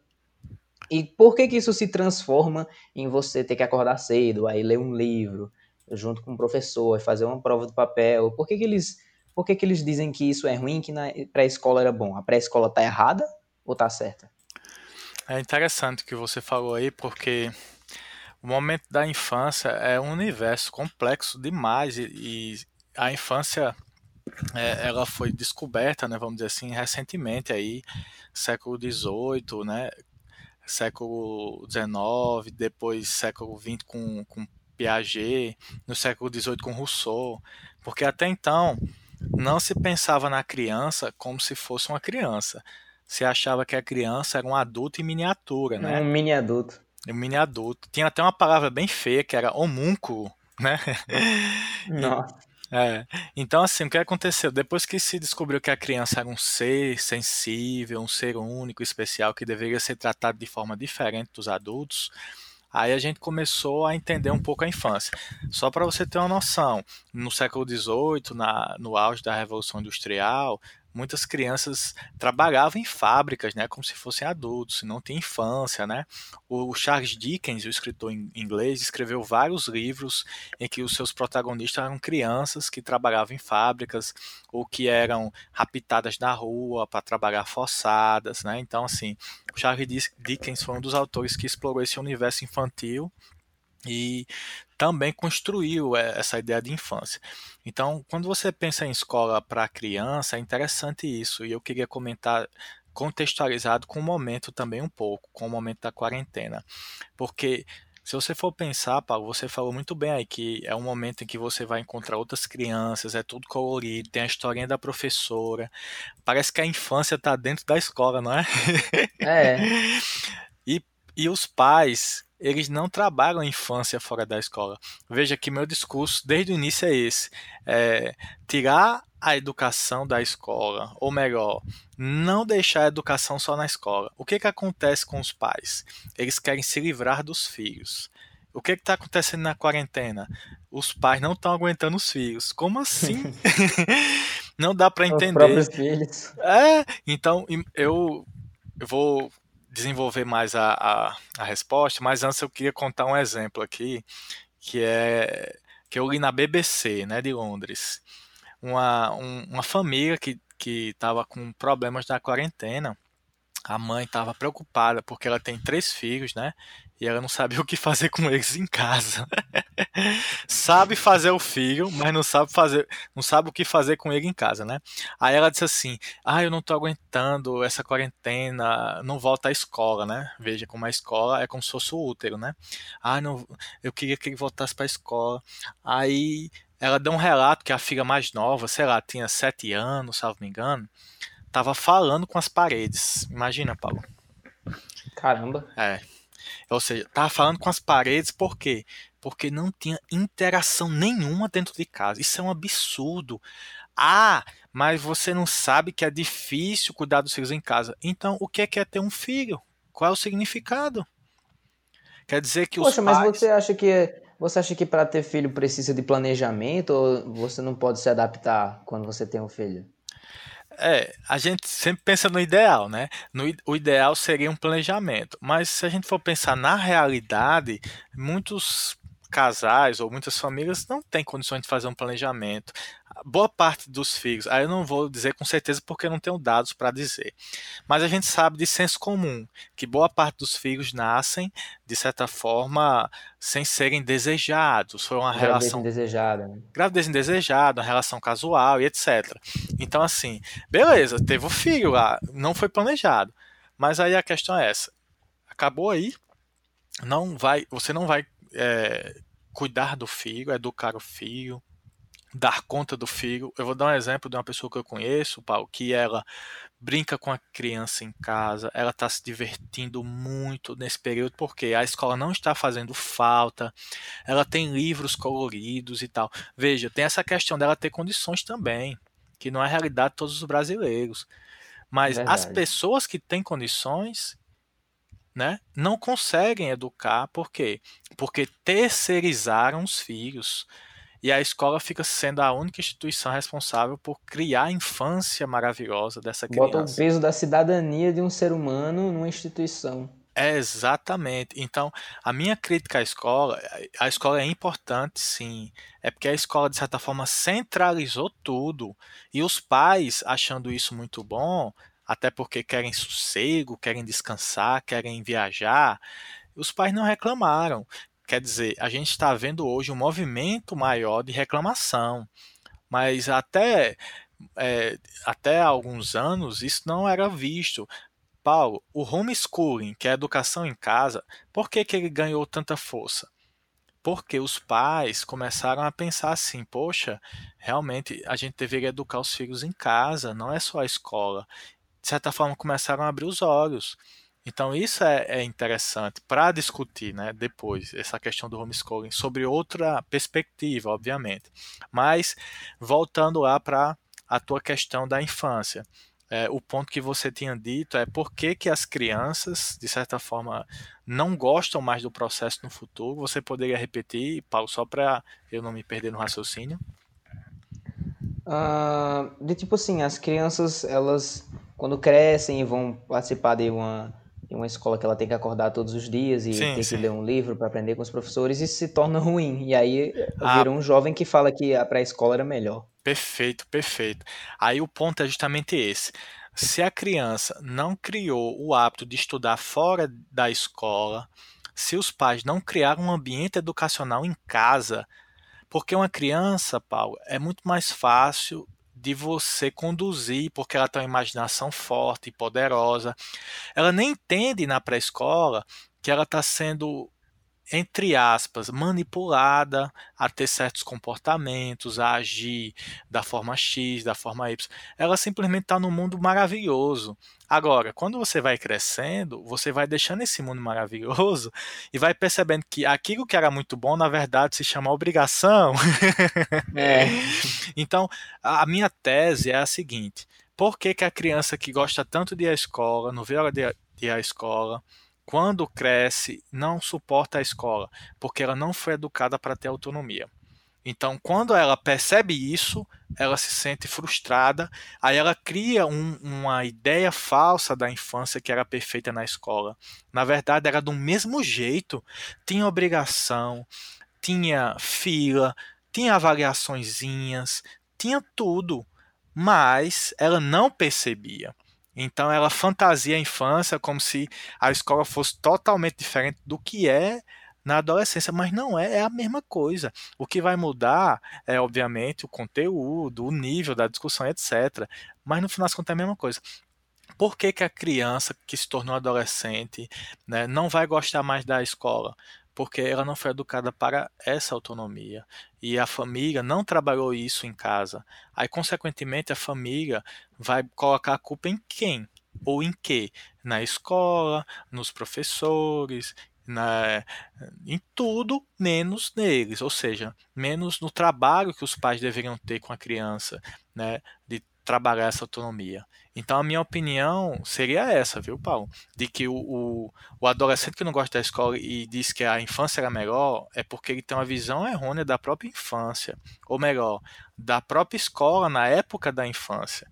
E por que que isso se transforma em você ter que acordar cedo, aí ler um livro junto com o professor, fazer uma prova do papel? Por que que eles, por que que eles dizem que isso é ruim, que na pré-escola era bom? A pré-escola tá errada ou tá certa? É interessante o que você falou aí, porque o momento da infância é um universo complexo demais, e, e a infância é, ela foi descoberta, né, vamos dizer assim, recentemente, aí, século dezoito, né, século dezenove, depois século vinte com, com Piaget, no século dezoito com Rousseau, porque até então não se pensava na criança como se fosse uma criança. Você achava que a criança era um adulto em miniatura, né? Um mini adulto. Um mini adulto. Tinha até uma palavra bem feia, que era homúnculo, né? Nossa. É. Então, assim, o que aconteceu? Depois que se descobriu que a criança era um ser sensível, um ser único, especial, que deveria ser tratado de forma diferente dos adultos, aí a gente começou a entender um pouco a infância. Só para você ter uma noção, no século dezoito, na, no auge da Revolução Industrial, muitas crianças trabalhavam em fábricas, né, como se fossem adultos, não tinha infância, né? O Charles Dickens, o escritor inglês, escreveu vários livros em que os seus protagonistas eram crianças que trabalhavam em fábricas ou que eram raptadas na rua para trabalhar forçadas, né? Então, assim, o Charles Dickens foi um dos autores que explorou esse universo infantil e também construiu essa ideia de infância. Então, quando você pensa em escola para criança, é interessante isso, e eu queria comentar contextualizado com o momento também um pouco, com o momento da quarentena, porque se você for pensar, Paulo, você falou muito bem aí que é um momento em que você vai encontrar outras crianças, é tudo colorido, tem a historinha da professora, parece que a infância está dentro da escola, não é? É. E, e os pais, eles não trabalham a infância fora da escola. Veja que meu discurso desde o início é esse, é tirar a educação da escola, ou melhor, não deixar a educação só na escola. O que, que acontece com os pais? Eles querem se livrar dos filhos. O que está acontecendo na quarentena? Os pais não estão aguentando os filhos. Como assim? Não dá para entender. Os próprios filhos. É, então eu, eu vou desenvolver mais a, a, a resposta, mas antes eu queria contar um exemplo aqui, que é que eu li na B B C, né, de Londres. Uma, um, uma família que estava com problemas na quarentena. A mãe estava preocupada porque ela tem três filhos, né? E ela não sabia o que fazer com eles em casa. Sabe fazer o filho, mas não sabe fazer, não sabe o que fazer com ele em casa, né? Aí ela disse assim: ah, eu não estou aguentando essa quarentena, não volto à escola, né? Veja como a escola é como se fosse o útero, né? Ah, não, eu queria que ele voltasse para a escola. Aí ela deu um relato que a filha mais nova, sei lá, tinha sete anos, se não me engano, tava falando com as paredes. Imagina, Paulo. Caramba. É. Ou seja, tava falando com as paredes por quê? Porque não tinha interação nenhuma dentro de casa. Isso é um absurdo. Ah, mas você não sabe que é difícil cuidar dos filhos em casa. Então, o que é, que é ter um filho? Qual é o significado? Quer dizer que os Poxa, pais... mas você acha que... Você acha que para ter filho precisa de planejamento ou você não pode se adaptar quando você tem um filho? É, a gente sempre pensa no ideal, né? No, o ideal seria um planejamento, mas se a gente for pensar na realidade, muitos casais ou muitas famílias não têm condições de fazer um planejamento. Boa parte dos filhos, aí eu não vou dizer com certeza porque eu não tenho dados para dizer, mas a gente sabe de senso comum que boa parte dos filhos nascem, de certa forma, sem serem desejados. Foi uma gravidez relação indesejada, né? Gravidez indesejada, uma relação casual e etcétera. Então, assim, beleza, teve o filho lá, não foi planejado. Mas aí a questão é essa. Acabou aí, não vai, você não vai é, cuidar do filho, educar o filho, dar conta do filho. Eu vou dar um exemplo de uma pessoa que eu conheço, Paulo, que ela brinca com a criança em casa, ela está se divertindo muito nesse período, porque a escola não está fazendo falta, ela tem livros coloridos e tal. Veja, tem essa questão dela ter condições também, que não é a realidade de todos os brasileiros. Mas verdade, as pessoas que têm condições, né, não conseguem educar, por quê? Porque terceirizaram os filhos. E a escola fica sendo a única instituição responsável por criar a infância maravilhosa dessa criança. Bota o peso da cidadania de um ser humano numa instituição. É, exatamente. Então, a minha crítica à escola, a escola é importante, sim. É porque a escola, de certa forma, centralizou tudo. E os pais, achando isso muito bom, até porque querem sossego, querem descansar, querem viajar, os pais não reclamaram. Quer dizer, a gente está vendo hoje um movimento maior de reclamação, mas até, é, até alguns anos isso não era visto. Paulo, o homeschooling, que é a educação em casa, por que, que ele ganhou tanta força? Porque os pais começaram a pensar assim, poxa, realmente a gente deveria educar os filhos em casa, não é só a escola. De certa forma começaram a abrir os olhos. Então isso é, é interessante para discutir, né, depois, essa questão do homeschooling, sobre outra perspectiva, obviamente. Mas, voltando lá para a tua questão da infância, é, o ponto que você tinha dito é por que, que as crianças, de certa forma, não gostam mais do processo no futuro. Você poderia repetir, Paulo, só para eu não me perder no raciocínio? Uh, de tipo assim, as crianças, elas, quando crescem e vão participar de uma... uma escola que ela tem que acordar todos os dias e sim, ter sim. que ler um livro para aprender com os professores, isso se torna ruim. E aí ah, virou um jovem que fala que a pré-escola era melhor. Perfeito, perfeito. Aí o ponto é justamente esse. Se a criança não criou o hábito de estudar fora da escola, se os pais não criaram um ambiente educacional em casa, porque uma criança, Paulo, é muito mais fácil de você conduzir, porque ela tem uma imaginação forte e poderosa. Ela nem entende na pré-escola que ela está sendo entre aspas, manipulada a ter certos comportamentos, a agir da forma X, da forma Y. Ela simplesmente está num mundo maravilhoso. Agora, quando você vai crescendo, você vai deixando esse mundo maravilhoso e vai percebendo que aquilo que era muito bom, na verdade, se chama obrigação. É. Então, a minha tese é a seguinte: por que que a criança que gosta tanto de ir à escola, não vê a hora de ir à escola, quando cresce, não suporta a escola? Porque ela não foi educada para ter autonomia. Então, quando ela percebe isso, ela se sente frustrada, aí ela cria um, uma ideia falsa da infância que era perfeita na escola. Na verdade, era do mesmo jeito, tinha obrigação, tinha fila, tinha avaliaçõezinhas, tinha tudo, mas ela não percebia. Então, ela fantasia a infância como se a escola fosse totalmente diferente do que é na adolescência, mas não é, é a mesma coisa. O que vai mudar é, obviamente, o conteúdo, o nível da discussão, etcétera. Mas, no final das contas, é a mesma coisa. Por que que a criança que se tornou adolescente, né, não vai gostar mais da escola? Porque ela não foi educada para essa autonomia. E a família não trabalhou isso em casa. Aí, consequentemente, a família vai colocar a culpa em quem? Ou em quê? Na escola, nos professores, Na, em tudo menos neles, ou seja, menos no trabalho que os pais deveriam ter com a criança, né, de trabalhar essa autonomia. Então, a minha opinião seria essa, viu, Paulo? De que o, o, o adolescente que não gosta da escola e diz que a infância era melhor é porque ele tem uma visão errônea da própria infância, ou melhor, da própria escola na época da infância,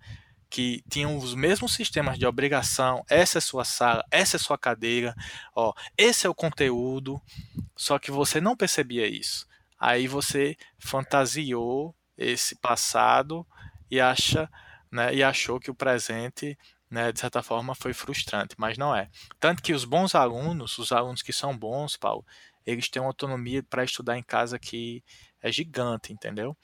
que tinham os mesmos sistemas de obrigação: essa é sua sala, essa é sua cadeira, ó, esse é o conteúdo, só que você não percebia isso. Aí você fantasiou esse passado e, acha, né, e achou que o presente, né, de certa forma, foi frustrante, mas não é. Tanto que os bons alunos, os alunos que são bons, Paulo, eles têm uma autonomia para estudar em casa que é gigante, entendeu?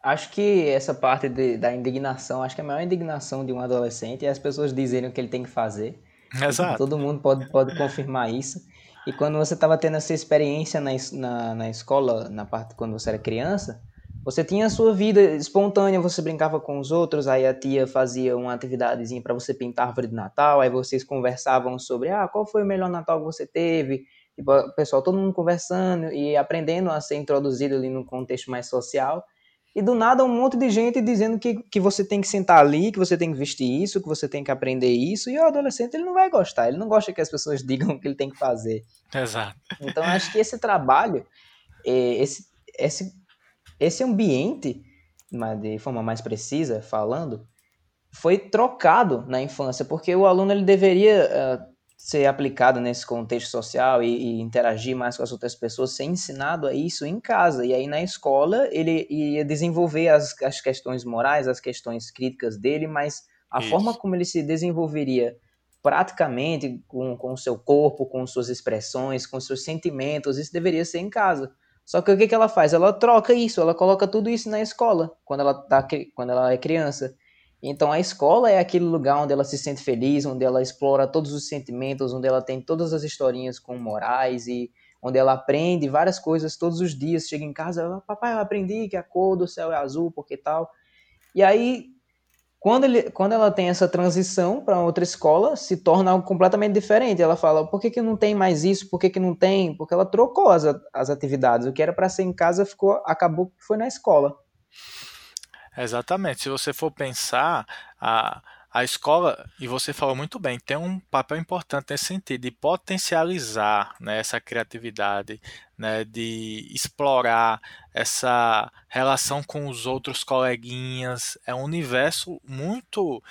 Acho que essa parte de, da indignação, acho que a maior indignação de um adolescente é as pessoas dizerem o que ele tem que fazer. Exato. Todo mundo pode, pode confirmar isso. E quando você estava tendo essa experiência na, na, na escola, na parte quando você era criança, você tinha a sua vida espontânea, você brincava com os outros, aí a tia fazia uma atividadezinha para você pintar a árvore de Natal, aí vocês conversavam sobre ah, qual foi o melhor Natal que você teve. Tipo, o pessoal, todo mundo conversando e aprendendo a ser introduzido ali num contexto mais social. E do nada um monte de gente dizendo que, que você tem que sentar ali, que você tem que vestir isso, que você tem que aprender isso. E o adolescente, ele não vai gostar, ele não gosta que as pessoas digam o que ele tem que fazer. Exato. Então, acho que esse trabalho, esse, esse, esse ambiente, de forma mais precisa falando, foi trocado na infância, porque o aluno ele deveria uh, ser aplicado nesse contexto social e, e interagir mais com as outras pessoas, ser ensinado a isso em casa. E aí na escola ele ia desenvolver as, as questões morais, as questões críticas dele, mas a isso. forma como ele se desenvolveria praticamente com, com o seu corpo, com suas expressões, com seus sentimentos, isso deveria ser em casa. Só que o que, que ela faz? Ela troca isso, ela coloca tudo isso na escola quando ela, tá, quando ela é criança. Então, a escola é aquele lugar onde ela se sente feliz, onde ela explora todos os sentimentos, onde ela tem todas as historinhas com morais e onde ela aprende várias coisas todos os dias. Chega em casa, ela, papai, eu aprendi que a cor do céu é azul, porque tal. E aí, quando, ele, quando ela tem essa transição para outra escola, se torna algo completamente diferente. Ela fala, por que que não tem mais isso? Por que que não tem? Porque ela trocou as, as atividades. O que era para ser em casa ficou, acabou que foi na escola. Exatamente. Se você for pensar, a, a escola, e você falou muito bem, tem um papel importante nesse sentido, de potencializar, né, essa criatividade, né, de explorar essa relação com os outros coleguinhas. É um universo muito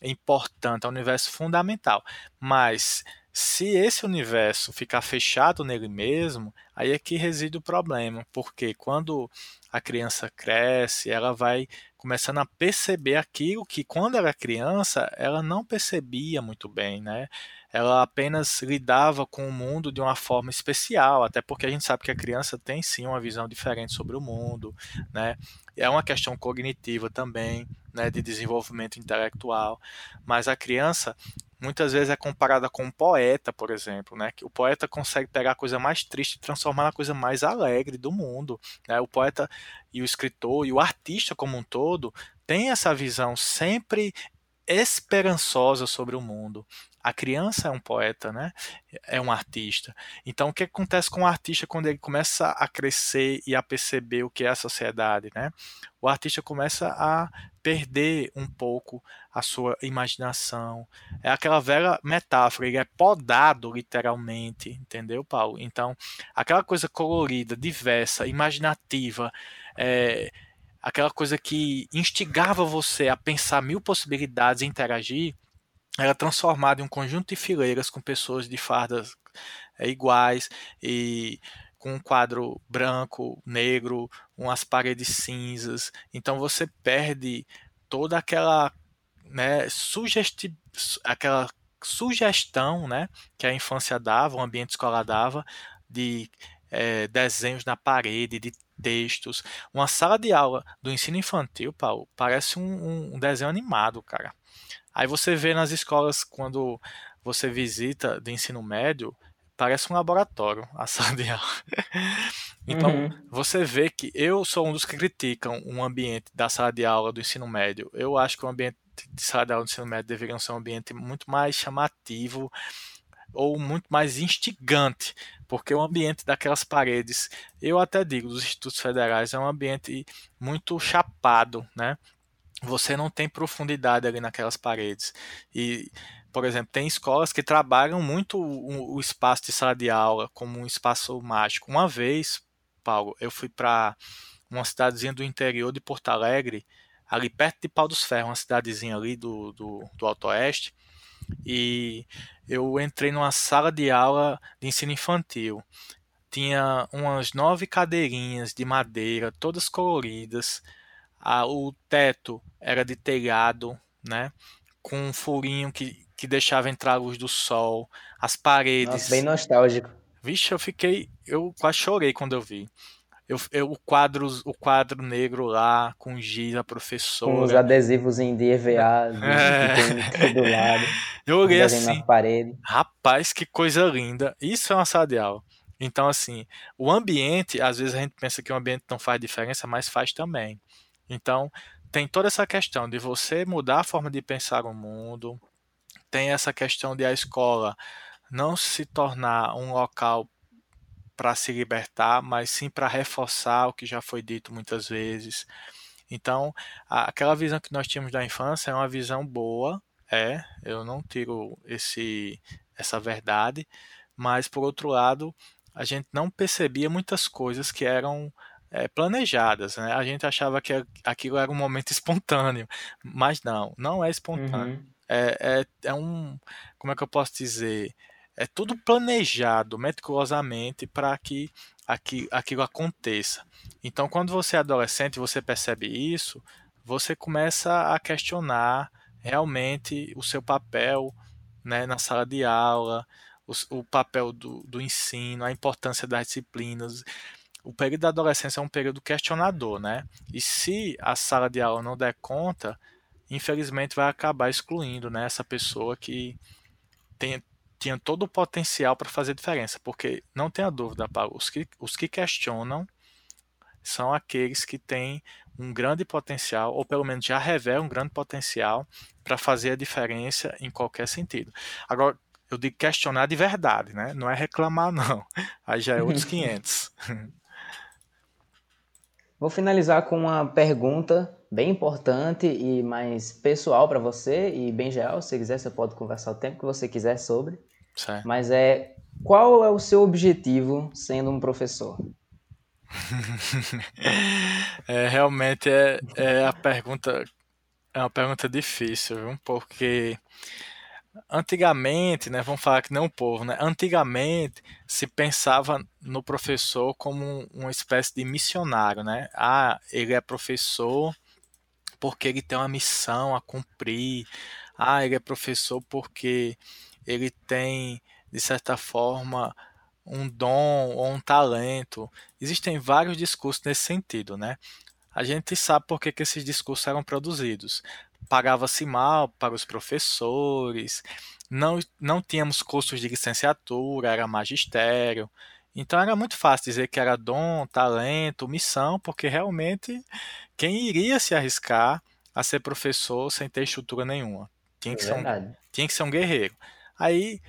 importante, é um universo fundamental. Mas se esse universo ficar fechado nele mesmo, aí é que reside o problema, porque quando a criança cresce, ela vai começando a perceber aquilo que, quando era criança, ela não percebia muito bem, né? Ela apenas lidava com o mundo de uma forma especial, até porque a gente sabe que a criança tem sim uma visão diferente sobre o mundo, né? É uma questão cognitiva também, né, de desenvolvimento intelectual, mas a criança muitas vezes é comparada com um poeta, por exemplo, né? Que o poeta consegue pegar a coisa mais triste e transformar na coisa mais alegre do mundo, né? O poeta e o escritor e o artista como um todo tem essa visão sempre esperançosa sobre o mundo. A criança é um poeta, né? É um artista. Então, o que acontece com o artista quando ele começa a crescer e a perceber o que é a sociedade, né? O artista começa a perder um pouco a sua imaginação. É aquela velha metáfora, ele é podado literalmente, entendeu, Paulo? Então, aquela coisa colorida, diversa, imaginativa, é... aquela coisa que instigava você a pensar mil possibilidades e interagir, era transformada em um conjunto de fileiras com pessoas de fardas iguais e com um quadro branco, negro, umas paredes cinzas. Então você perde toda aquela, né, sugesti- aquela sugestão, né, que a infância dava, o ambiente escolar dava, de é, desenhos na parede, de textos. Uma sala de aula do ensino infantil, Paulo, parece um, um desenho animado, cara. Aí você vê nas escolas, quando você visita de ensino médio, parece um laboratório, a sala de aula. Então, uhum. Você vê que eu sou um dos que criticam um ambiente da sala de aula do ensino médio. Eu acho que o ambiente de sala de aula do ensino médio deveria ser um ambiente muito mais chamativo ou muito mais instigante, porque o ambiente daquelas paredes, eu até digo, dos institutos federais, é um ambiente muito chapado, né? Você não tem profundidade ali naquelas paredes. E, por exemplo, tem escolas que trabalham muito o, o espaço de sala de aula como um espaço mágico. Uma vez, Paulo, eu fui para uma cidadezinha do interior de Porto Alegre, ali perto de Pau dos Ferros, uma cidadezinha ali do, do, do Alto Oeste, e eu entrei numa sala de aula de ensino infantil. Tinha umas nove cadeirinhas de madeira, todas coloridas. Ah, o teto era de telhado, né? Com um furinho que, que deixava entrar a luz do sol. As paredes... Nossa, bem nostálgico. Vixe, eu fiquei... Eu quase chorei quando eu vi. Eu, eu, o, quadro, o quadro negro lá, com giz, a professora... Com os adesivos em D V A, é. Que tem do lado. Eu olhei assim, na parede. Rapaz, que coisa linda. Isso é uma sala de aula. Então, assim, o ambiente... Às vezes a gente pensa que o ambiente não faz diferença, mas faz também. Então, tem toda essa questão de você mudar a forma de pensar o mundo, tem essa questão de a escola não se tornar um local para se libertar, mas sim para reforçar o que já foi dito muitas vezes. Então, a, aquela visão que nós tínhamos da infância é uma visão boa, é, eu não tiro esse, essa verdade, mas, por outro lado, a gente não percebia muitas coisas que eram... É, planejadas, né? A gente achava que aquilo era um momento espontâneo, mas não, não é espontâneo. Uhum. É, é, é um, como é que eu posso dizer? É tudo planejado meticulosamente para que aqui, aquilo aconteça. Então, quando você é adolescente e você percebe isso, você começa a questionar realmente o seu papel, né, na sala de aula, o, o papel do, do ensino, a importância das disciplinas. O período da adolescência é um período questionador, né? E se a sala de aula não der conta, infelizmente vai acabar excluindo, né, essa pessoa que tem, tinha todo o potencial para fazer diferença. Porque, não tenha dúvida, Paulo, os que, os que questionam são aqueles que têm um grande potencial, ou pelo menos já revelam um grande potencial para fazer a diferença em qualquer sentido. Agora, eu digo questionar de verdade, né? Não é reclamar, não. Aí já é outros quinhentos. Vou finalizar com uma pergunta bem importante e mais pessoal para você e bem geral. Se quiser, você pode conversar o tempo que você quiser sobre. Certo. Mas é, qual é o seu objetivo sendo um professor? é, realmente é, é, a pergunta, é uma pergunta difícil, viu? Porque antigamente, né, vamos falar que não o povo, né? Antigamente se pensava no professor como uma espécie de missionário, né? Ah, ele é professor porque ele tem uma missão a cumprir. Ah, ele é professor porque ele tem, de certa forma, um dom ou um talento. Existem vários discursos nesse sentido, né? A gente sabe por que, que esses discursos eram produzidos. Pagava-se mal para os professores, não, não tínhamos cursos de licenciatura, era magistério. Então era muito fácil dizer que era dom, talento, missão, porque realmente quem iria se arriscar a ser professor sem ter estrutura nenhuma? Tinha que, é ser, um, tinha que ser um guerreiro. Aí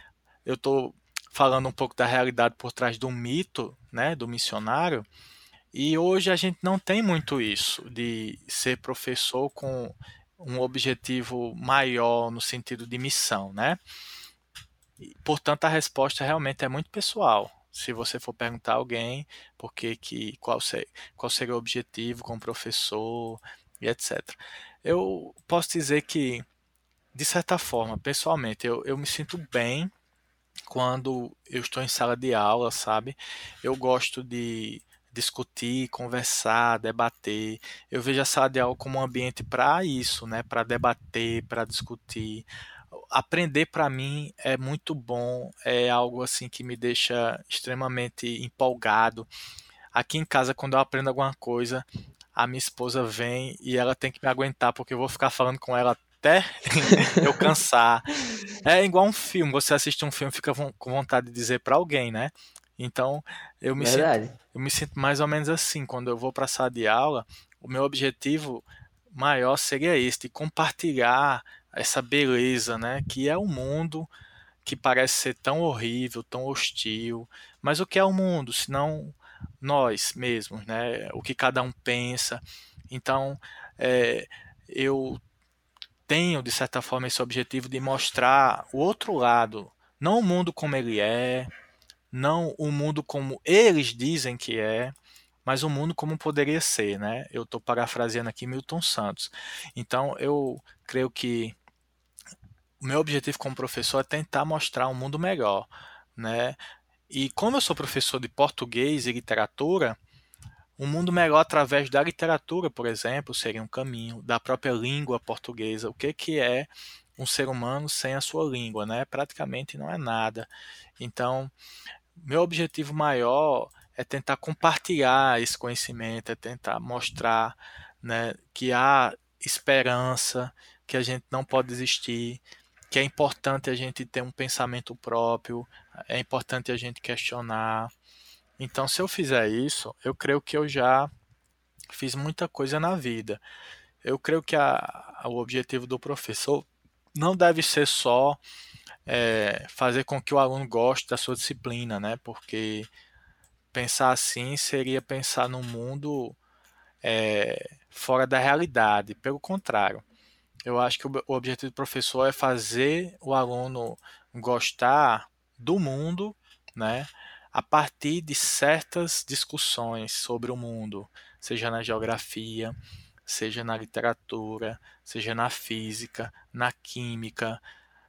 eu estou falando um pouco da realidade por trás do mito, né, do missionário, e hoje a gente não tem muito isso, de ser professor com um objetivo maior no sentido de missão, né? E, portanto, a resposta realmente é muito pessoal. Se você for perguntar a alguém por que, que, qual, ser, qual seria o objetivo como professor e etcétera. Eu posso dizer que, de certa forma, pessoalmente, eu, eu me sinto bem quando eu estou em sala de aula, sabe? Eu gosto de discutir, conversar, debater. Eu vejo a sala de aula como um ambiente para isso, né? Para debater, para discutir. Aprender para mim é muito bom, é algo assim que me deixa extremamente empolgado. Aqui em casa, quando eu aprendo alguma coisa, a minha esposa vem e ela tem que me aguentar, porque eu vou ficar falando com ela até eu cansar. É igual um filme, você assiste um filme e fica com vontade de dizer para alguém, né? Então, eu me, sinto, eu me sinto mais ou menos assim. Quando eu vou para a sala de aula, o meu objetivo maior seria esse, de compartilhar essa beleza, né, que é um mundo que parece ser tão horrível, tão hostil, mas o que é o mundo, senão nós mesmos, né, o que cada um pensa. Então, é, eu tenho, de certa forma, esse objetivo de mostrar o outro lado, não o mundo como ele é, não o mundo como eles dizem que é, mas o mundo como poderia ser, né? Eu estou parafraseando aqui Milton Santos. Então, eu creio que o meu objetivo como professor é tentar mostrar um mundo melhor, né? E como eu sou professor de português e literatura, um mundo melhor através da literatura, por exemplo, seria um caminho, da própria língua portuguesa. O que, que é um ser humano sem a sua língua, né? Praticamente não é nada. Então, meu objetivo maior é tentar compartilhar esse conhecimento, é tentar mostrar, né, que há esperança, que a gente não pode desistir, que é importante a gente ter um pensamento próprio, é importante a gente questionar. Então, se eu fizer isso, eu creio que eu já fiz muita coisa na vida. Eu creio que a, o objetivo do professor não deve ser só é, fazer com que o aluno goste da sua disciplina, né, porque pensar assim seria pensar num mundo é, fora da realidade. Pelo contrário, eu acho que o objetivo do professor é fazer o aluno gostar do mundo, né, a partir de certas discussões sobre o mundo, seja na geografia, seja na literatura, seja na física, na química.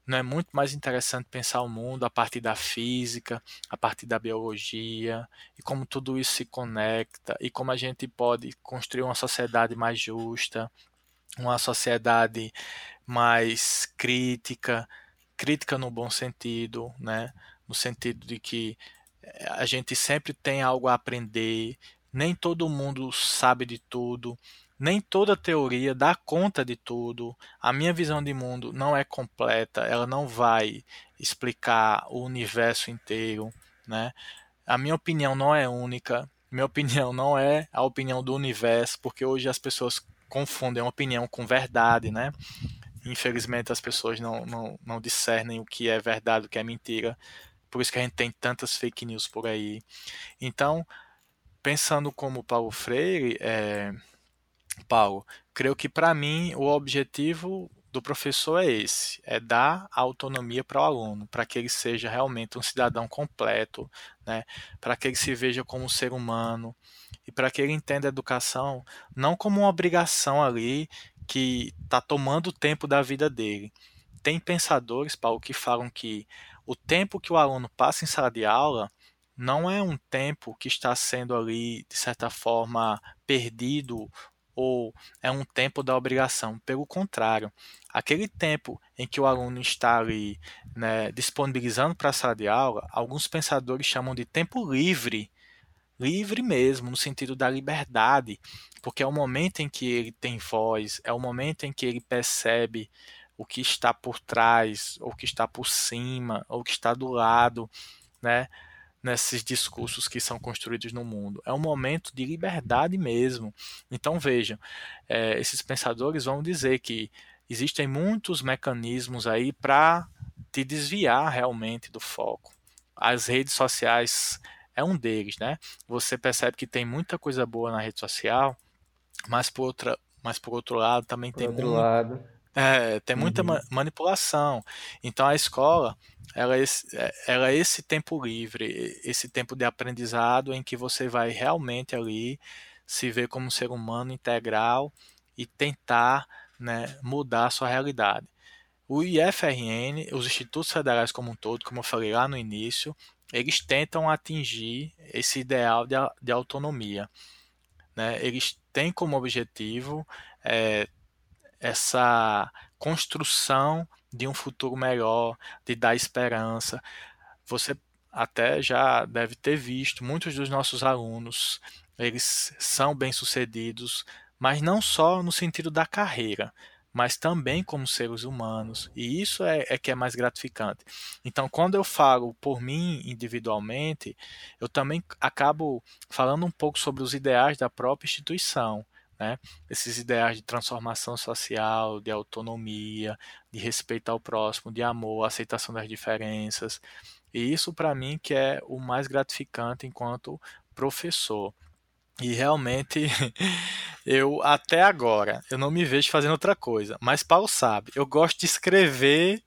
Não é muito mais interessante pensar o mundo a partir da física, a partir da biologia, e como tudo isso se conecta, e como a gente pode construir uma sociedade mais justa, uma sociedade mais crítica, crítica no bom sentido, né? No sentido de que a gente sempre tem algo a aprender, nem todo mundo sabe de tudo, nem toda teoria dá conta de tudo. A minha visão de mundo não é completa, ela não vai explicar o universo inteiro, né? A minha opinião não é única, minha opinião não é a opinião do universo, porque hoje as pessoas confundem opinião com verdade, né? Infelizmente as pessoas não, não, não discernem o que é verdade, o que é mentira, por isso que a gente tem tantas fake news por aí. Então, pensando como Paulo Freire, é... Paulo, creio que para mim o objetivo do professor é esse, é dar autonomia para o aluno, para que ele seja realmente um cidadão completo, né? Para que ele se veja como um ser humano e para que ele entenda a educação não como uma obrigação ali que está tomando o tempo da vida dele. Tem pensadores, Paulo, que falam que o tempo que o aluno passa em sala de aula não é um tempo que está sendo ali, de certa forma, perdido, ou é um tempo da obrigação. Pelo contrário, aquele tempo em que o aluno está ali, né, disponibilizando para a sala de aula, alguns pensadores chamam de tempo livre, livre mesmo, no sentido da liberdade, porque é o momento em que ele tem voz, é o momento em que ele percebe o que está por trás, ou o que está por cima, ou o que está do lado, né, nesses discursos que são construídos no mundo. É um momento de liberdade mesmo. Então, vejam, é, esses pensadores vão dizer que existem muitos mecanismos aí para te desviar realmente do foco. As redes sociais é um deles, né? Você percebe que tem muita coisa boa na rede social, mas por, outra, mas por outro lado também por tem, outro muito, lado. É, tem uhum. muita ma- manipulação. Então a escola ela é, esse, ela é esse tempo livre, esse tempo de aprendizado em que você vai realmente ali se ver como um ser humano integral e tentar, né, mudar a sua realidade. O I F R N, os institutos federais como um todo, como eu falei lá no início, eles tentam atingir esse ideal de, de autonomia, né? Eles têm como objetivo é, essa construção de um futuro melhor, de dar esperança. Você até já deve ter visto, muitos dos nossos alunos, eles são bem-sucedidos, mas não só no sentido da carreira, mas também como seres humanos, e isso é, é que é mais gratificante. Então, quando eu falo por mim individualmente, eu também acabo falando um pouco sobre os ideais da própria instituição, né? Esses ideais de transformação social, de autonomia, de respeito ao próximo, de amor, aceitação das diferenças, e isso para mim que é o mais gratificante enquanto professor. E realmente, eu até agora, eu não me vejo fazendo outra coisa. Mas Paulo sabe, eu gosto de escrever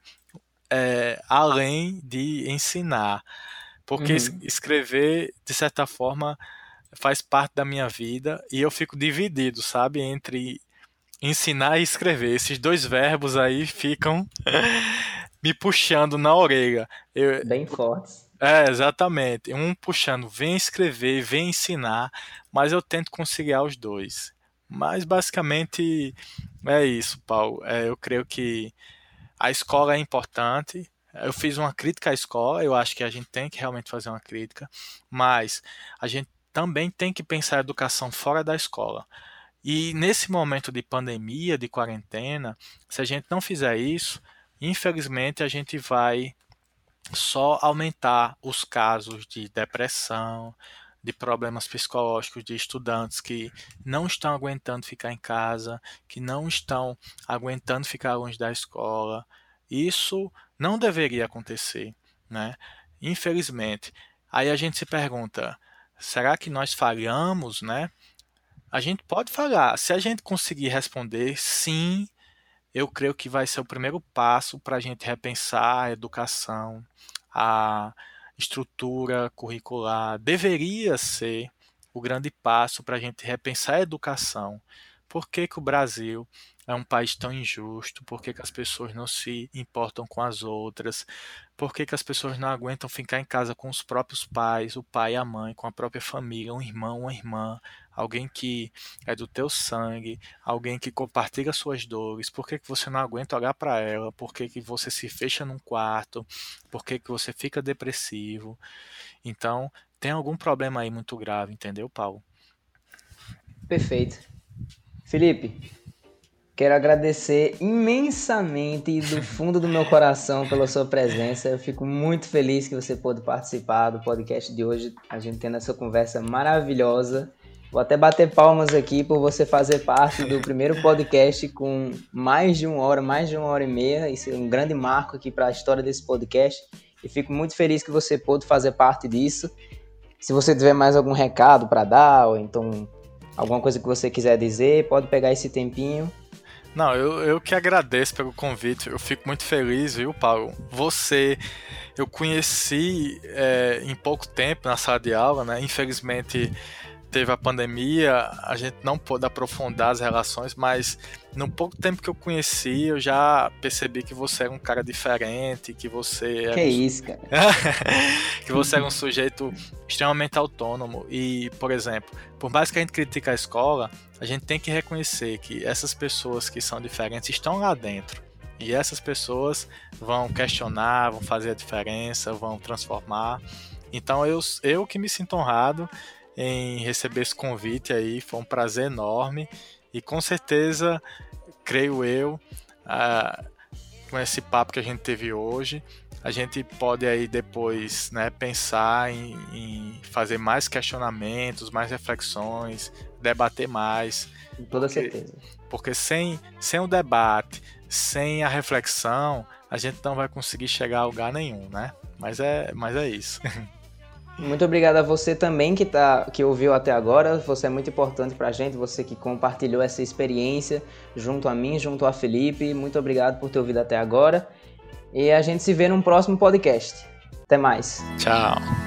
é, além de ensinar. Porque uhum. escrever, de certa forma, faz parte da minha vida. E eu fico dividido, sabe, entre ensinar e escrever. Esses dois verbos aí ficam me puxando na orelha. Eu, Bem fortes. É, exatamente. Um puxando, vem escrever, vem ensinar, mas eu tento conciliar os dois. Mas basicamente é isso, Paulo. É, eu creio que a escola é importante. Eu fiz uma crítica à escola, eu acho que a gente tem que realmente fazer uma crítica, mas a gente também tem que pensar a educação fora da escola. E nesse momento de pandemia, de quarentena, se a gente não fizer isso, infelizmente a gente vai só aumentar os casos de depressão, de problemas psicológicos de estudantes que não estão aguentando ficar em casa, que não estão aguentando ficar longe da escola. Isso não deveria acontecer, né? Infelizmente. Aí a gente se pergunta, será que nós falhamos, né? A gente pode falhar. Se a gente conseguir responder sim, eu creio que vai ser o primeiro passo para a gente repensar a educação, a estrutura curricular. Deveria ser o grande passo para a gente repensar a educação. Por que que o Brasil é um país tão injusto? Por que que as pessoas não se importam com as outras? Por que que as pessoas não aguentam ficar em casa com os próprios pais, o pai e a mãe, com a própria família, um irmão, uma irmã, alguém que é do teu sangue, alguém que compartilha suas dores? Por que que você não aguenta olhar para ela? Por que que você se fecha num quarto? Por que que você fica depressivo? Então, tem algum problema aí muito grave, entendeu, Paulo? Perfeito. Felipe, quero agradecer imensamente do fundo do meu coração pela sua presença. Eu fico muito feliz que você pôde participar do podcast de hoje, a gente tendo essa conversa maravilhosa. Vou até bater palmas aqui por você fazer parte do primeiro podcast com mais de uma hora, mais de uma hora e meia. Isso é um grande marco aqui para a história desse podcast. E fico muito feliz que você pôde fazer parte disso. Se você tiver mais algum recado para dar, ou então alguma coisa que você quiser dizer, pode pegar esse tempinho. Não, eu, eu que agradeço pelo convite. Eu fico muito feliz, viu, Paulo? Você, eu conheci é, em pouco tempo na sala de aula, né? Infelizmente teve a pandemia, a gente não pôde aprofundar as relações, mas no pouco tempo que eu conheci, eu já percebi que você era um cara diferente, que você era... Que isso, cara? Que você era um sujeito extremamente autônomo. E, por exemplo, por mais que a gente critique a escola, a gente tem que reconhecer que essas pessoas que são diferentes estão lá dentro. E essas pessoas vão questionar, vão fazer a diferença, vão transformar. Então, eu, eu que me sinto honrado em receber esse convite aí, foi um prazer enorme, e com certeza, creio eu, uh, com esse papo que a gente teve hoje, a gente pode aí depois, né, pensar em, em fazer mais questionamentos, mais reflexões, debater mais. Com toda porque, certeza. Porque sem, sem o debate, sem a reflexão, a gente não vai conseguir chegar a lugar nenhum, né? Mas é, mas é isso. Muito obrigado a você também que, tá, que ouviu até agora. Você é muito importante pra gente, você que compartilhou essa experiência junto a mim, junto a Felipe. Muito obrigado por ter ouvido até agora. E a gente se vê num próximo podcast. Até mais. Tchau.